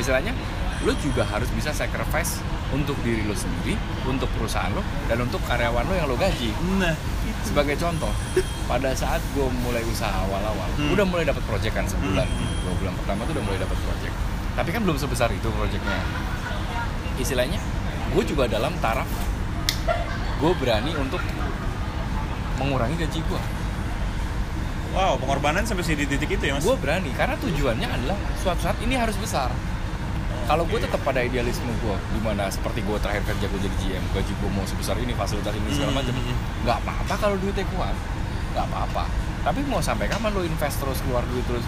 Istilahnya, lo juga harus bisa sacrifice untuk diri lo sendiri, untuk perusahaan lo, dan untuk karyawan lo yang lo gaji. Nah, itu. Sebagai contoh, pada saat gue mulai usaha awal-awal, udah mulai dapat proyek kan sebulan, 2 bulan pertama tuh udah mulai dapat proyek. Tapi kan belum sebesar itu proyeknya. Istilahnya, gue juga dalam taraf gue berani untuk mengurangi gaji gue. Wow, pengorbanan sampai di titik itu ya mas? Gue berani, karena tujuannya adalah suatu saat ini harus besar. Kalau gue tetap pada idealisme gue, dimana seperti gue terakhir kerja gue jadi GM, gaji gue mau sebesar ini, fasilitas ini segala macam, gak apa-apa kalau duitnya kuat, gak apa-apa. Tapi mau sampai kapan lo invest terus, keluar duit terus.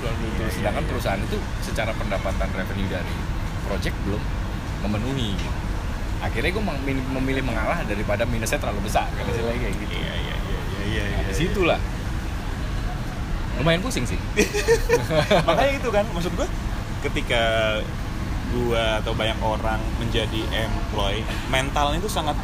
Sedangkan perusahaan itu secara pendapatan revenue dari project belum memenuhi. Akhirnya gue memilih mengalah daripada minusnya terlalu besar. Misalnya kayak gitu. Iya. Disitulah. Lumayan pusing sih. Makanya itu kan, maksud gue ketika gue atau banyak orang menjadi employee, mentalnya itu sangat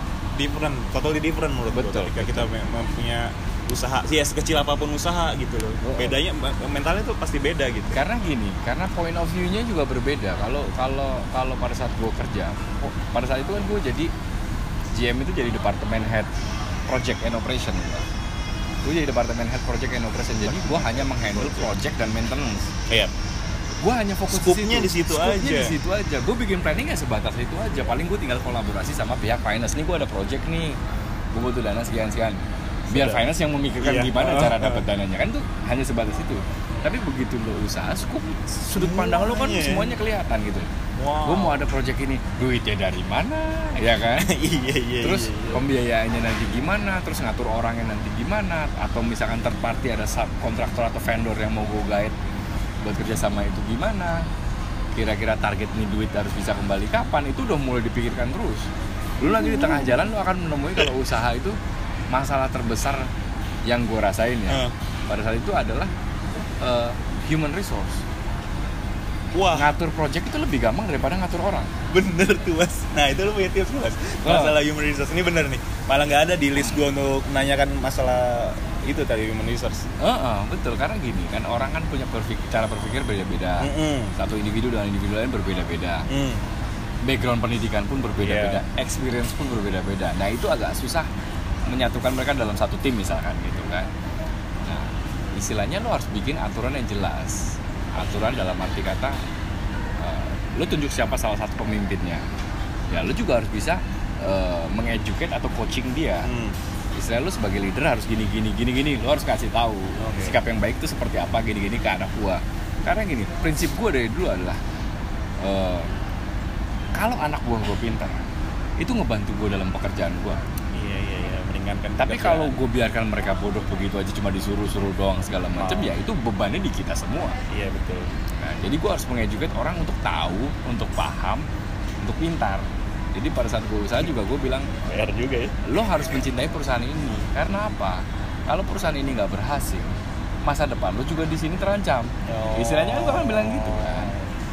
different, totally different menurut gue. Ketika kita punya usaha, ya sekecil apapun usaha gitu loh. Bedanya mentalnya tuh pasti beda gitu. Karena point of view-nya juga berbeda. Kalau pada saat gue kerja, pada saat itu kan gue jadi GM itu jadi department head project and operation. Gue jadi departemen head project and operation. Jadi gue hanya menghandle project dan maintenance. Iya. Gue hanya fokus di situ aja. Gue bikin planning ya sebatas itu aja. Paling gue tinggal kolaborasi sama pihak finance. Nih gue ada project nih. Gue butuh dana sekian. Biar finance yang memikirkan gimana cara dapat dananya kan tuh hanya sebatas itu. Tapi begitu lo usaha, sudut pandang lo kan semuanya kelihatan gitu. Wow. Gue mau ada project ini, duitnya dari mana, ya kan? Terus pembiayaannya nanti gimana, terus ngatur orangnya nanti gimana, atau misalkan third party ada subkontraktor atau vendor yang mau gue guide buat kerjasama itu gimana? Kira-kira target nih duit harus bisa kembali kapan? Itu udah mulai dipikirkan terus. Lu nanti di tengah jalan lu akan menemui kalau usaha itu masalah terbesar yang gue rasain ya pada saat itu adalah human resource. Wah. Ngatur project itu lebih gampang daripada ngatur orang. Bener tuh Mas. Nah itu lu punya tips Mas. Masalah human resource ini bener nih. Malah nggak ada di list gue untuk menanyakan masalah itu tadi human resource. Betul. Karena gini kan orang kan punya cara berpikir beda-beda. Satu individu dengan individu lain berbeda-beda. Background pendidikan pun berbeda-beda. Experience pun berbeda-beda. Nah itu agak susah menyatukan mereka dalam satu tim misalkan gitu kan. Nah istilahnya lu harus bikin aturan yang jelas. Aturan dalam arti kata lo tunjuk siapa salah satu pemimpinnya ya, lo juga harus bisa mengeduket atau coaching dia. Istilahnya lo sebagai leader harus gini, lo harus kasih tahu sikap yang baik itu seperti apa, gini ke anak gua. Karena gini, prinsip gua dari dulu adalah kalau anak buah gua pintar itu ngebantu gua dalam pekerjaan gua. Iya, meringankan. Tapi kalau gua biarkan mereka bodoh begitu aja, cuma disuruh-suruh doang segala macam, ya itu bebannya di kita semua. Iya betul. Nah, jadi gua harus mengeduket orang untuk tahu, untuk paham, untuk pintar. Jadi pada saat gua usaha juga gua bilang, PR juga ya. Lo harus mencintai perusahaan ini. Karena apa? Kalau perusahaan ini nggak berhasil, masa depan lo juga di sini terancam. Istilahnya itu kan bilang gitu kan.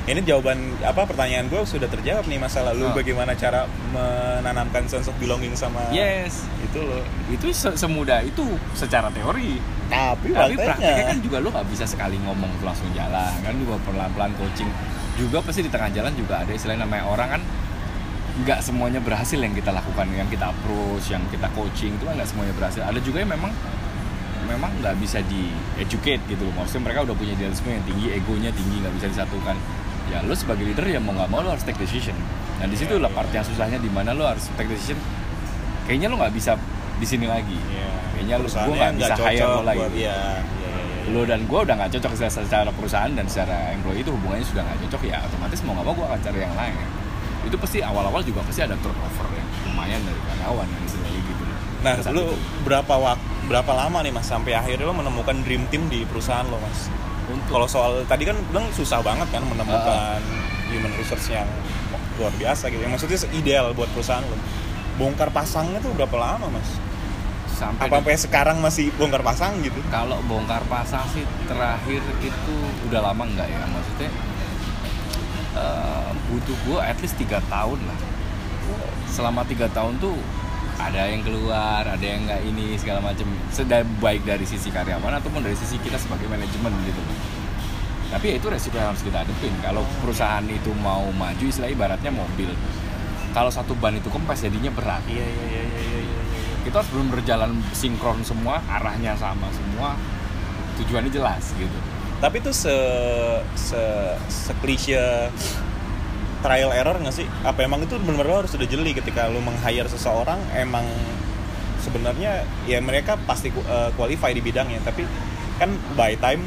Ini jawaban pertanyaan gue sudah terjawab nih masalah lu bagaimana cara menanamkan sense of belonging sama itu lo. Itu semudah itu secara teori. Tapi praktiknya kan juga lu nggak bisa sekali ngomong langsung jalan kan, juga pelan-pelan coaching. Juga pasti di tengah jalan juga ada istilahnya, namanya orang kan nggak semuanya berhasil yang kita lakukan, yang kita approach, yang kita coaching itu kan nggak semuanya berhasil. Ada juga yang memang nggak bisa di-educate gitu loh. Maksudnya mereka udah punya idealisme yang tinggi, egonya tinggi, nggak bisa disatukan. Ya lo sebagai leader ya mau nggak mau lo harus take decision. Dan di situ lah part yang susahnya, di mana lo harus take decision. Kayaknya lo nggak bisa di sini lagi. Kayaknya lo gue nggak bisa hire lo lagi. Lo dan gue udah nggak cocok secara perusahaan dan secara employee, itu hubungannya sudah nggak cocok. Ya otomatis mau nggak mau gue akan cari yang lain. Itu pasti awal-awal juga pasti ada turnover yang lumayan dari karyawan yang istilahnya gitu. Nah lo berapa lama nih Mas sampai akhirnya lo menemukan dream team di perusahaan lo Mas? Kalau soal tadi kan bilang susah banget kan menemukan human resource yang luar biasa gitu. Yang maksudnya ideal buat perusahaan lo. Bongkar pasangnya tuh berapa lama Mas? Sampai sekarang masih bongkar pasang gitu? Kalau bongkar pasang sih terakhir itu udah lama nggak ya? Maksudnya butuh gue at least 3 tahun lah. Selama 3 tahun tuh ada yang keluar, ada yang nggak ini segala macam. Baik dari sisi karyawan ataupun dari sisi kita sebagai manajemen gitu. Tapi ya itu resiko yang harus kita hadepin. Kalau perusahaan itu mau maju, istilah ibaratnya mobil. Kalau satu ban itu kempes jadinya berat. Iya. Kita harus belum berjalan sinkron semua, arahnya sama semua, tujuannya jelas gitu. Tapi itu klise trial error nggak sih? Apa emang itu benar-benar harus sudah jeli ketika lo meng-hire seseorang, emang sebenarnya ya mereka pasti qualify di bidangnya, tapi kan by time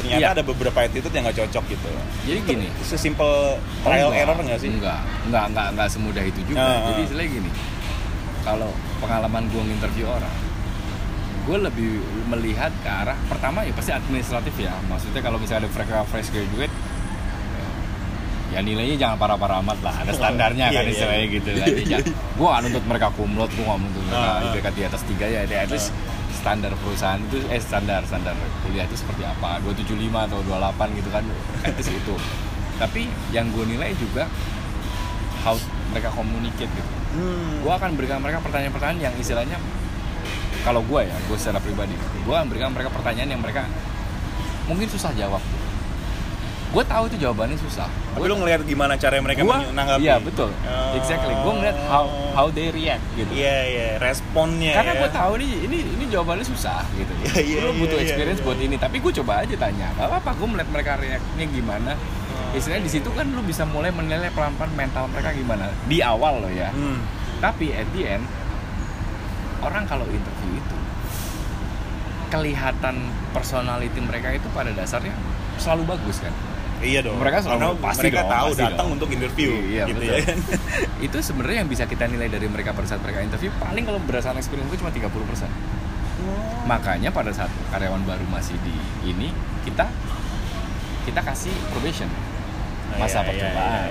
ternyata ada beberapa attitude yang nggak cocok gitu. Jadi gini, sesimpel trial error nggak sih? Enggak semudah itu juga. Jadi istilahnya gini, kalau pengalaman gue nginterview orang, gue lebih melihat ke arah pertama ya pasti administratif ya. Maksudnya kalau misalnya ada fresh graduate, ya nilainya jangan parah-parah amat lah, ada standarnya kan istilahnya gitu lah. Gue gak nuntut mereka kumlot, gue gak nuntut mereka IPK di atas 3 ya, at least standar perusahaan itu, standar kuliah itu seperti apa, 275 atau 28 gitu kan, at least itu. Tapi yang gue nilai juga how mereka communicate gitu. Gue akan berikan mereka pertanyaan-pertanyaan yang istilahnya, kalau gue ya, gue secara pribadi, gue akan berikan mereka pertanyaan yang mereka mungkin susah jawab. Gue tahu itu jawabannya susah. Tapi lo ngelihat gimana cara mereka menanggapi? Iya betul, exactly. Gue ngelihat how they react gitu. Iya, responnya. Karena gue tahu nih ini jawabannya susah gitu. Lo butuh experience buat ini. Tapi gue coba aja tanya. Gak apa-apa, gue melihat mereka reactnya gimana. Istilahnya di situ kan lo bisa mulai menilai pelan-pelan mental mereka gimana di awal lo ya. Tapi at the end orang kalau interview itu kelihatan personality mereka itu pada dasarnya selalu bagus kan. Iya dong. Mereka selalu tahu datang untuk interview gitu betul. Ya kan. Itu sebenarnya yang bisa kita nilai dari mereka pada saat mereka interview paling kalau berdasarkan experience itu cuma 30%. Makanya pada saat karyawan baru masih di ini kita kasih probation. Masa percobaan.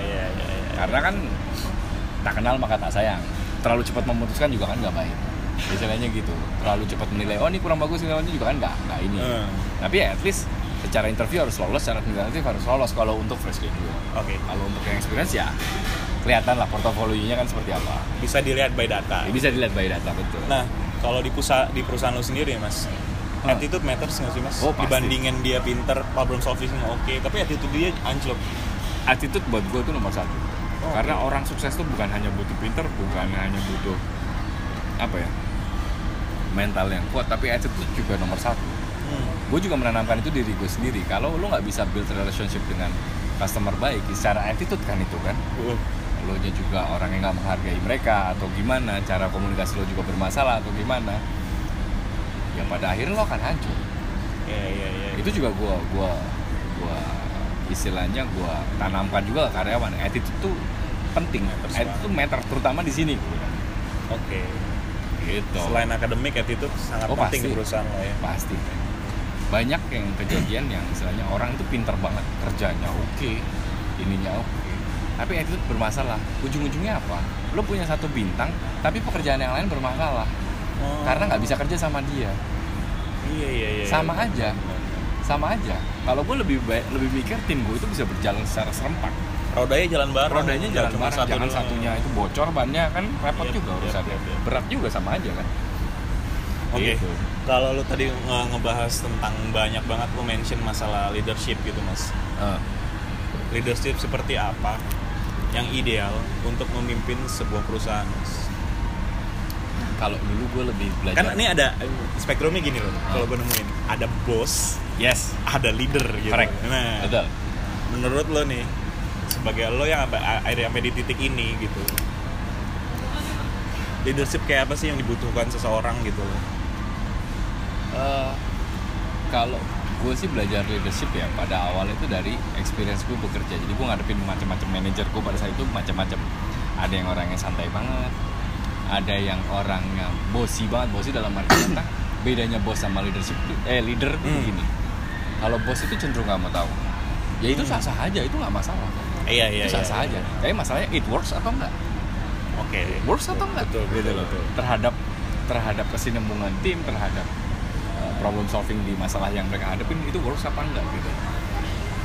Karena kan tak kenal maka tak sayang. Terlalu cepat memutuskan juga kan enggak baik. Misalnya gitu, terlalu cepat menilai, oh ini kurang bagus, ini juga kan nggak ini. Tapi ya at least secara interview harus lolos, secara administratif harus lolos kalau untuk fresh graduate. Oke. Kalau untuk yang experience ya kelihatan lah portofolionya kan seperti apa. Bisa dilihat by data. Ya, bisa dilihat by data, betul. Nah, kalau di perusahaan lo sendiri ya Mas, attitude matters nggak sih Mas? Oh, dibandingin dia pinter, problem solving oke, tapi attitude dia anjlok. Attitude buat gue itu nomor satu. Oh, karena orang sukses tuh bukan hanya butuh pinter, bukan hanya butuh apa ya, mental yang kuat, tapi attitude juga nomor satu. Gue juga menanamkan itu diri gue sendiri. Kalau lo nggak bisa build relationship dengan customer baik, secara attitude kan itu kan, lo nya juga orang yang nggak menghargai mereka atau gimana, cara komunikasi lo juga bermasalah atau gimana, ya pada akhirnya lo akan hancur. Itu juga gue istilahnya gue tanamkan juga karyawan, attitude tuh penting, attitude tuh matter terutama di sini. Oke. Gitu. Selain akademik, attitude sangat penting pasti, di perusahaan lo ya. Pasti. Banyak yang kejadian yang misalnya orang itu pintar banget, kerjanya oke, ininya oke, tapi attitude bermasalah. Ujung-ujungnya apa? Lo punya satu bintang, tapi pekerjaan yang lain bermasalah. Karena nggak bisa kerja sama dia. Iya. Sama aja. Kalau gue lebih mikir tim gue itu bisa berjalan secara serempak. Rodanya jalan bareng. Jangan satunya itu bocor bannya kan repot juga urusannya. Berat juga sama aja kan. Oke. Gitu. Kalau lu tadi ngebahas tentang banyak banget lu mention masalah leadership gitu Mas. Leadership seperti apa yang ideal untuk memimpin sebuah perusahaan Mas? Kalau dulu gue lebih belajar kan ini ada spektrumnya gini loh. Kalau gue nemuin ada bos, ada leader gitu. Correct. Nah, betul. Menurut lo nih sebagai lo yang sampai di titik ini gitu, leadership kayak apa sih yang dibutuhkan seseorang gitu lo? Kalau gue sih belajar leadership ya pada awal itu dari experience gue bekerja. Jadi gue ngadepin macam-macam manajer gue pada saat itu macam-macam. Ada yang orangnya santai banget, ada yang orangnya bosi banget. Bosi dalam arti kata bedanya bos sama leadership leader begini. Kalau bos itu cenderung nggak mau tahu, ya itu sah-sah aja, itu nggak masalah. Itu sah-sah aja. Tapi masalahnya it works atau enggak? Works atau enggak? Betul. Terhadap kesinambungan tim, terhadap problem solving di masalah yang mereka hadapin itu works apa enggak gitu.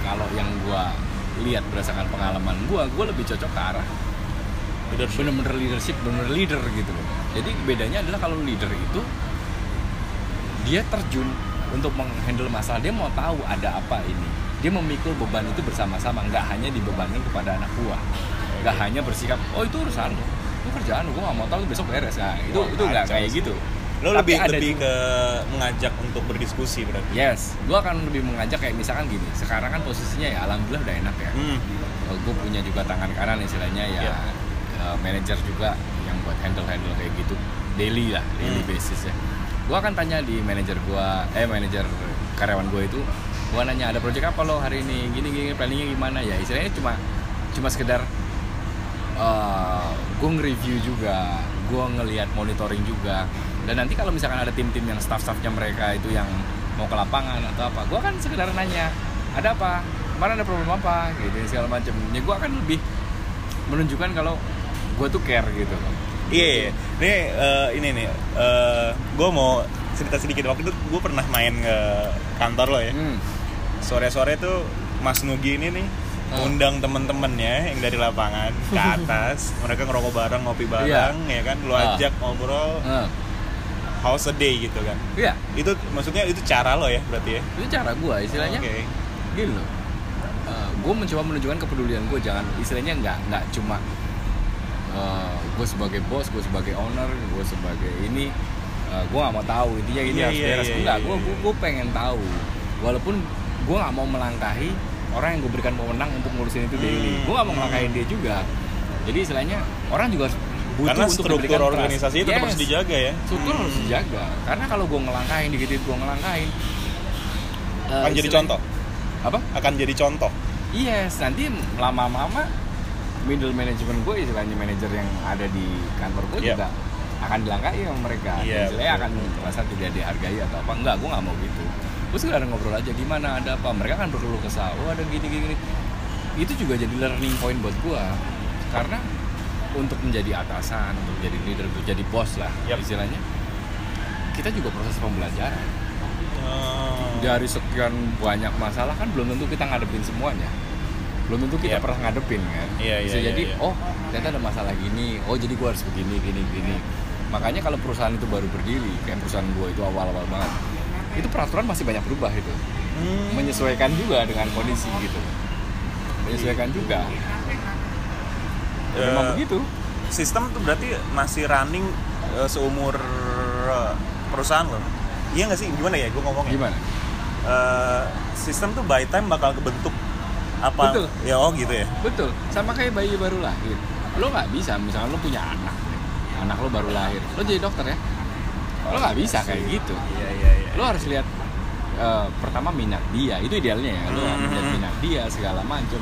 Kalau yang gue lihat berdasarkan pengalaman gue lebih cocok ke arah bener-bener leadership, bener-bener leader gitu loh. Jadi bedanya adalah kalau leader itu dia terjun untuk menghandle masalah, dia mau tahu ada apa ini, dia memikul beban itu bersama-sama, nggak hanya dibebanin kepada anak buah, nggak hanya bersikap oh itu urusan lo, itu kerjaan lo, gue nggak mau tahu, besok beres. Nah, itu nggak kayak gitu. Lo lebih ke mengajak untuk berdiskusi berarti. Gue akan lebih mengajak kayak misalkan gini, sekarang kan posisinya ya alhamdulillah udah enak ya. Gue punya juga tangan kanan istilahnya ya. Manager juga yang buat handle kayak gitu daily basis ya. Gue akan tanya di manajer karyawan gue itu, gue nanya ada project apa lo hari ini, gini planningnya gimana ya. Istilahnya cuma sekedar gue nge-review juga, gue ngelihat monitoring juga. Dan nanti kalau misalkan ada tim-tim yang staff-staffnya mereka itu yang mau ke lapangan atau apa, gue akan sekedar nanya ada apa, kemarin ada problem apa gitu segala macam. Ya gue akan lebih menunjukkan kalau gue tuh care gitu. Iya. Ini gue mau cerita sedikit. Waktu itu gue pernah main ke kantor lo ya. Sore-sore tuh Mas Nugi ini nih undang temen-temennya yang dari lapangan ke atas. Mereka ngerokok bareng, ngopi bareng, ya kan. Lu ajak ngobrol, how's a day gitu kan. Iya. Itu maksudnya itu cara lo ya berarti ya. Itu cara gue istilahnya. Gini loh, gue mencoba menunjukkan kepedulian gue. Jangan istilahnya nggak cuma gue sebagai bos, gue sebagai owner, gue sebagai ini, gue nggak mau tahu intinya ini harus beres. Gue pengen tahu, walaupun gue nggak mau melangkahi orang yang gue berikan pemenang untuk ngurusin itu daily. Gue nggak mau melangkahin dia juga. Jadi istilahnya orang juga harus butuh karena untuk struktur organisasi itu harus dijaga ya. Struktur harus dijaga. Karena kalau gue ngelangkahin dikit-dikit akan jadi contoh. Apa? Akan jadi contoh. Nanti lama-lama middle management gue, istilahnya manajer yang ada di kantor gue juga akan dilangkai sama mereka. Istilahnya akan merasa tidak dihargai atau apa. Enggak, gue gak mau gitu. Gue sekedar ngobrol aja, gimana, ada apa. Mereka kan berkeluh kesah, oh ada gini. Itu juga jadi learning point buat gue. Karena untuk menjadi atasan, untuk menjadi leader, untuk jadi bos lah istilahnya, kita juga proses pembelajaran. Dari sekian banyak masalah kan belum tentu kita ngadepin semuanya. Belum tentu kita pernah ngadepin kan. Bisa jadi oh ternyata ada masalah gini, oh jadi gue harus begini, gini. Makanya kalau perusahaan itu baru berdiri, kayak perusahaan gue itu awal-awal banget, itu peraturan masih banyak berubah itu. Menyesuaikan juga dengan kondisi gitu. Menyesuaikan juga. Ya, memang begitu. Sistem itu berarti masih running seumur perusahaan lo. Iya nggak sih? Gimana ya gue ngomongnya? Gimana? Sistem tuh by time bakal kebentuk apa? Betul. Ya oh gitu ya. Betul. Sama kayak bayi baru lahir. Lo nggak bisa. Misalnya lo punya anak, anak lo baru lahir. Lo jadi dokter ya? Lo nggak bisa kayak gitu. Iya. Lo harus lihat pertama minat dia. Itu idealnya ya. Lo harus lihat minat dia segala macam.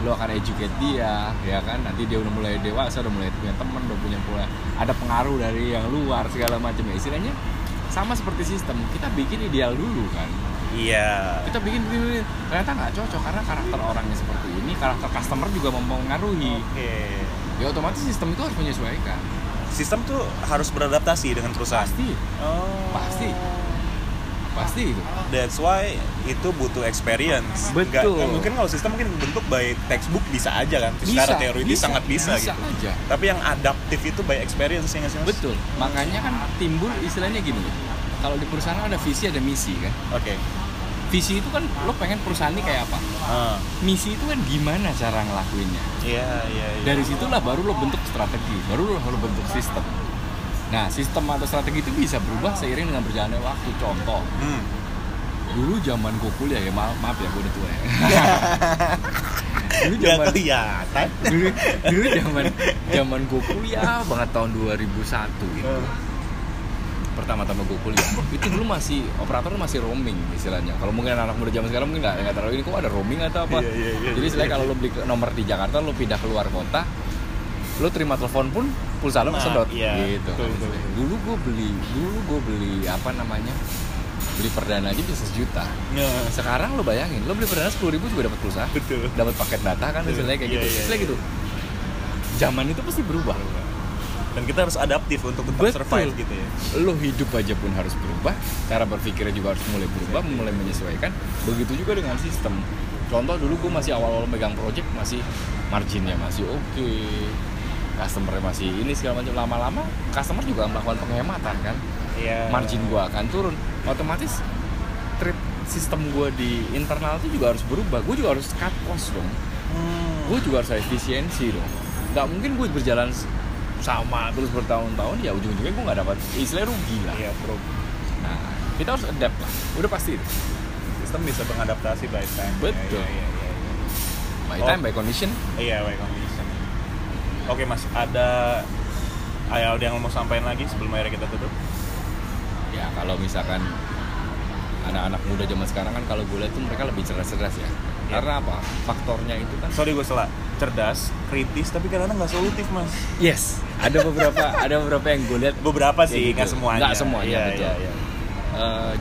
Lo akan educate dia, ya kan? Nanti dia udah mulai dewasa, udah mulai punya teman, udah punya pola, ada pengaruh dari yang luar segala macam ya. Istilahnya sama seperti sistem, kita bikin ideal dulu kan? Iya. Kita bikin dulu, ternyata nggak cocok karena karakter orangnya seperti ini, karakter customer juga mempengaruhi. Oke. Ya otomatis sistem itu harus menyesuaikan. Sistem tuh harus beradaptasi dengan perusahaan. Pasti itu. That's why itu butuh experience. Betul. Gak, mungkin kalau sistem mungkin bentuk by textbook bisa aja kan. Secara teoritis sangat bisa gitu. Aja. Tapi yang adaptif itu by experience ya. Betul. Makanya kan timbul istilahnya gini. Kalau di perusahaan ada visi, ada misi kan. Oke. Visi itu kan lo pengen perusahaan ini kayak apa. Misi itu kan gimana cara ngelakuinnya. Iya. Dari situlah baru lo bentuk strategi, baru lo bentuk sistem. Nah, sistem atau strategi itu bisa berubah seiring dengan berjalannya waktu. Contoh, dulu zaman gue kuliah ya, maaf ya gue udah tua ya. Dulu zaman gue kuliah banget tahun 2001 gitu. Pertama-tama gue kuliah itu dulu masih operator masih roaming istilahnya. Kalau mungkin anak muda zaman sekarang mungkin nggak tahu ini kok ada roaming atau apa. Jadi istilahnya kalau lo beli nomor di Jakarta, lo pindah keluar kota, lo terima telepon pun pulsa lo kesedot gitu. Betul. Dulu gue beli beli perdana aja bisa 1 juta. Sekarang lo bayangin, lo beli perdana 10.000 juga dapat pulsa, dapat paket data kan, istilahnya kayak gitu. Gitu. Zaman itu pasti berubah. Dan kita harus adaptif untuk tetap survive gitu ya. Lo hidup aja pun harus berubah, cara berpikirnya juga harus mulai berubah, mulai menyesuaikan. Begitu juga dengan sistem. Contoh dulu gue masih awal-awal megang project, masih marginnya masih oke. Customer masih ini segala macam, lama-lama customer juga melakukan penghematan kan. Margin gue akan turun, otomatis treat sistem gue di internal itu juga harus berubah. Gue juga harus cut cost dong. Gue juga harus efisiensi dong. Gak mungkin gue berjalan sama terus bertahun-tahun, ya ujung-ujungnya gue gak dapat, istilahnya rugi lah. Nah, kita harus adapt lah, udah pasti itu. Sistem bisa mengadaptasi by time. Betul. By time, by condition. By condition. Oke Mas, ada yang mau sampaikan lagi sebelum akhirnya kita tutup? Ya kalau misalkan anak-anak muda zaman sekarang kan kalau gue lihat tuh mereka lebih cerdas-cerdas ya. Karena apa? Faktornya itu kan. Sorry gue salah. Cerdas, kritis, tapi kadang-kadang nggak solutif Mas. Yes. Ada beberapa yang gue lihat. Beberapa sih, nggak gitu. Semuanya. Nggak semuanya. Betul. Iya.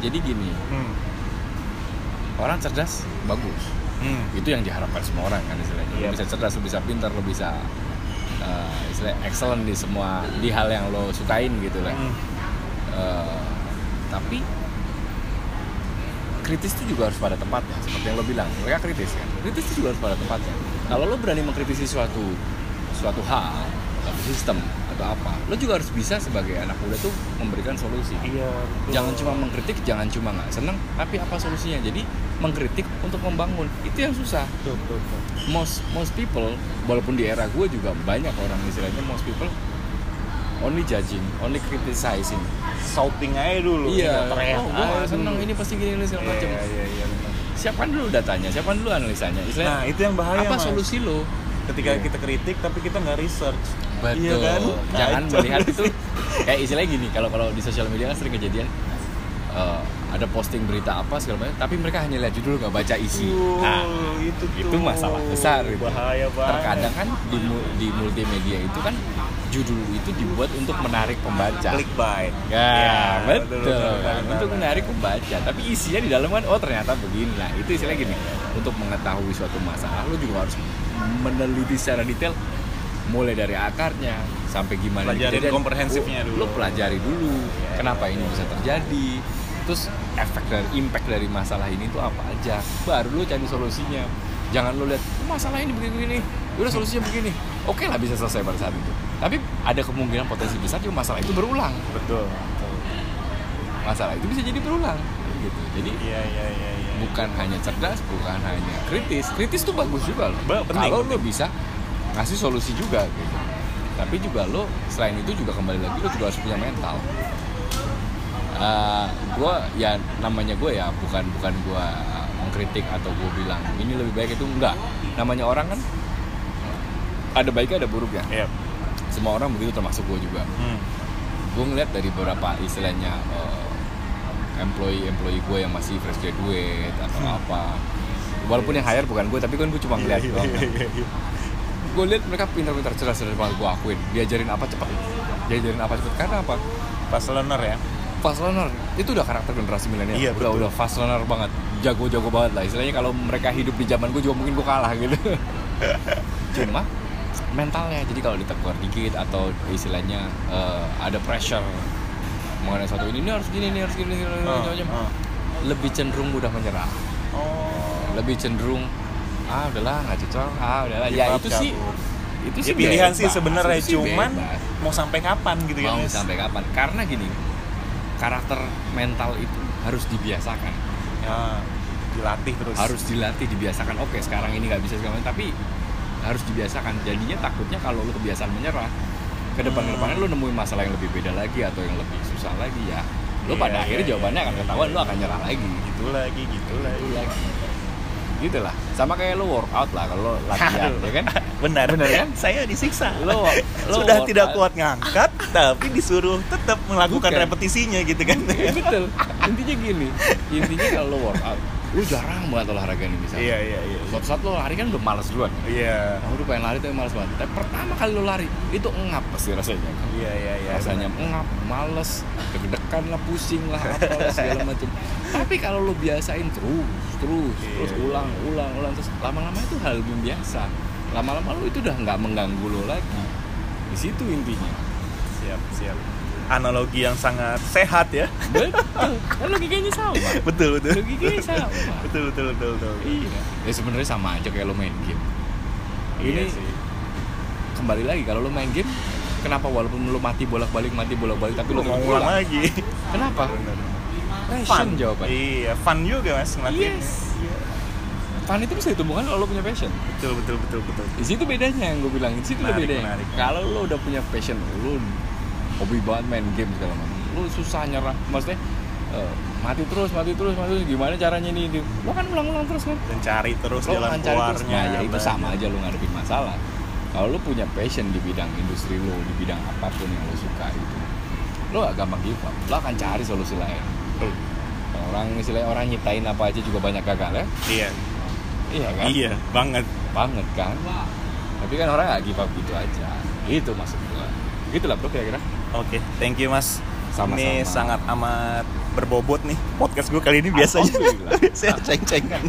Jadi gini. Orang cerdas bagus. Itu yang diharapkan semua orang kan istilahnya. Lo bisa cerdas, lo bisa pintar, lo bisa istilahnya excellent di semua, di hal yang lo sukain gitu lah. Tapi kritis itu juga harus pada tempatnya. Seperti yang lo bilang, mereka kritis kan. Kritis itu juga harus pada tempatnya. Kalau lo berani mengkritisi suatu hal, suatu sistem atau apa, lo juga harus bisa sebagai anak muda tuh memberikan solusi. Jangan cuma mengkritik, jangan cuma nggak seneng, tapi apa solusinya. Jadi mengkritik untuk membangun itu yang susah. Betul. Most people, walaupun di era gue juga banyak orang istilahnya most people only judging, only criticizing, shouting aja dulu. Teriak. Gue nggak seneng ini pasti gini segala macam. Siapkan dulu datanya, siapkan dulu analisanya. Istilahnya, nah itu yang bahaya. Apa Mas, solusi lo? Ketika kita kritik tapi kita nggak research. Betul. Iya kan? Jangan melihat itu kayak istilahnya gini. Kalau di sosial media kan sering kejadian ada posting berita apa segala macam, tapi mereka hanya lihat judul nggak baca isi. Itu masalah besar. Bahaya banget. Terkadang kan di multimedia itu kan judul itu dibuat untuk menarik pembaca. Clickbait. Betul. Untuk menarik pembaca, tapi isinya di dalam kan ternyata begini. Nah, itu istilahnya gini. Untuk mengetahui suatu masalah, lo juga harus meneliti secara detail, mulai dari akarnya, sampai gimana kejadian, komprehensifnya dulu. Lo pelajari dulu kenapa ini bisa terjadi, terus efek dari impact dari masalah ini tuh apa aja, baru lo cari solusinya. Jangan lo lihat masalah ini begini-begini, udah solusinya begini, oke lah bisa selesai pada saat itu. Tapi ada kemungkinan potensi besar juga masalah itu berulang. Betul. Masalah itu bisa jadi berulang. Gitu. Jadi bukan hanya cerdas, bukan hanya kritis. Kritis tuh bagus juga loh. Kalau lo bisa ngasih solusi juga. Gitu. Tapi juga lo selain itu juga kembali lagi lo juga harus punya mental. Gue ya namanya gue ya bukan gue mengkritik atau gue bilang ini lebih baik itu enggak. Namanya orang kan ada baiknya ada buruknya. Yep. Semua orang begitu termasuk gue juga. Gue ngeliat dari beberapa istilahnya employee gue yang masih fresh graduate atau apa, walaupun yang hire bukan gue, tapi kan gue cuma ngeliat doang. Gue lihat mereka pintar-pintar, cerdas banget, gue akuin. Diajarin apa cepet karena apa? Fast learner itu udah karakter generasi milenial. Iya, udah fast learner banget, jago-jago banget lah istilahnya. Kalau mereka hidup di zaman gue juga mungkin gue kalah gitu. Cuma mentalnya, jadi kalau ditegur dikit atau istilahnya ada pressure mengenai satu ini harus gini, ini harus gini, lebih cenderung mudah menyerah. Lebih cenderung udahlah nggak cocok, udahlah ya itu sih ya, itu sih pilihan sih sebenarnya, cuman mau sampai kapan gitu ya, sampai kapan. Karena gini, karakter mental itu harus dibiasakan ya, dilatih terus, harus dilatih, dibiasakan. Oke, sekarang ini nggak bisa sekarang, tapi harus dibiasakan. Jadinya takutnya kalau lu kebiasaan menyerah, ke depan-depannya lu nemuin masalah yang lebih beda lagi atau yang lebih susah lagi, ya lu pada akhirnya jawabannya akan ketahuan, lu akan nyerah lagi, gitu lagi. Gitu lah, sama kayak lu workout lah, kalau lu latihan ya kan? Benar kan? Saya disiksa, lu sudah tidak kuat ngangkat tapi disuruh tetap melakukan repetisinya gitu kan. Betul, intinya kalau lu workout, lu jarang banget olahraga nih misalnya. Iya. Suatu-suatu lo lari kan udah malas duluan. Iya. Aku udah pengen lari tapi malas banget. Tapi pertama kali lo lari itu engap pasti rasanya. Iya. Rasanya engap, malas, deg-degan lah, pusing lah, apalah segala macam. Tapi kalau lo biasain terus ulang terus lama-lama itu hal yang biasa. Lama-lama lo itu udah nggak mengganggu lo lagi. Di situ intinya. Siap. Analogi yang sangat sehat ya. Betul. Logikanya sama. Betul. Logikanya sama. Betul. Iya. Ya sebenarnya sama aja kayak lo main game. Ini sih. Kembali lagi, kalau lo main game, kenapa walaupun lo mati bolak-balik tapi lo mau ulang lagi? Kenapa? Passion jawabannya. Iya, fun juga Mas ngelakuin. Yes. Fun itu bisa ditumbuhkan kalau lo punya passion. Betul. Di situ bedanya yang gue bilang. Di situ bedanya. Kalau lo udah punya passion, lo hobi banget main game segala macam, lu susah nyerah, maksudnya mati terus, gimana caranya ini? Lu kan ulang-ulang terus kan? Dan cari terus lo jalan keluarnya. Ya itu sama aja lu ngadepin masalah. Kalau lu punya passion di bidang industri lu, di bidang apapun yang lu suka itu, lu gak gampang give up. Lu akan cari solusi lain. Orang nyitain apa aja juga banyak gagal ya? Iya kan? Iya, banget kan? Wow. Tapi kan orang gak give up gitu aja. Itu maksud gua. Gitulah bro kira-kira. Oke, thank you Mas. Sama-sama. Ini sangat amat berbobot nih podcast gue kali ini biasanya. Saya ceng-cengan.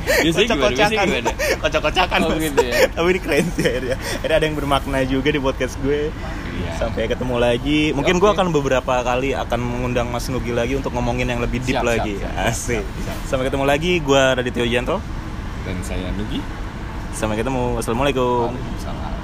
Kocak-kocakan. Gitu ya. Tapi ini keren sih akhirnya. Ada yang bermakna juga di podcast gue. Iya. Sampai ketemu lagi. Mungkin gue akan beberapa kali akan mengundang Mas Nugi lagi untuk ngomongin yang lebih deep lagi. Asik. Sampai ketemu lagi. Gue Raditya Wijayanto dan saya Nugi. Sampai ketemu. Wassalamualaikum. Waalaikumsalam.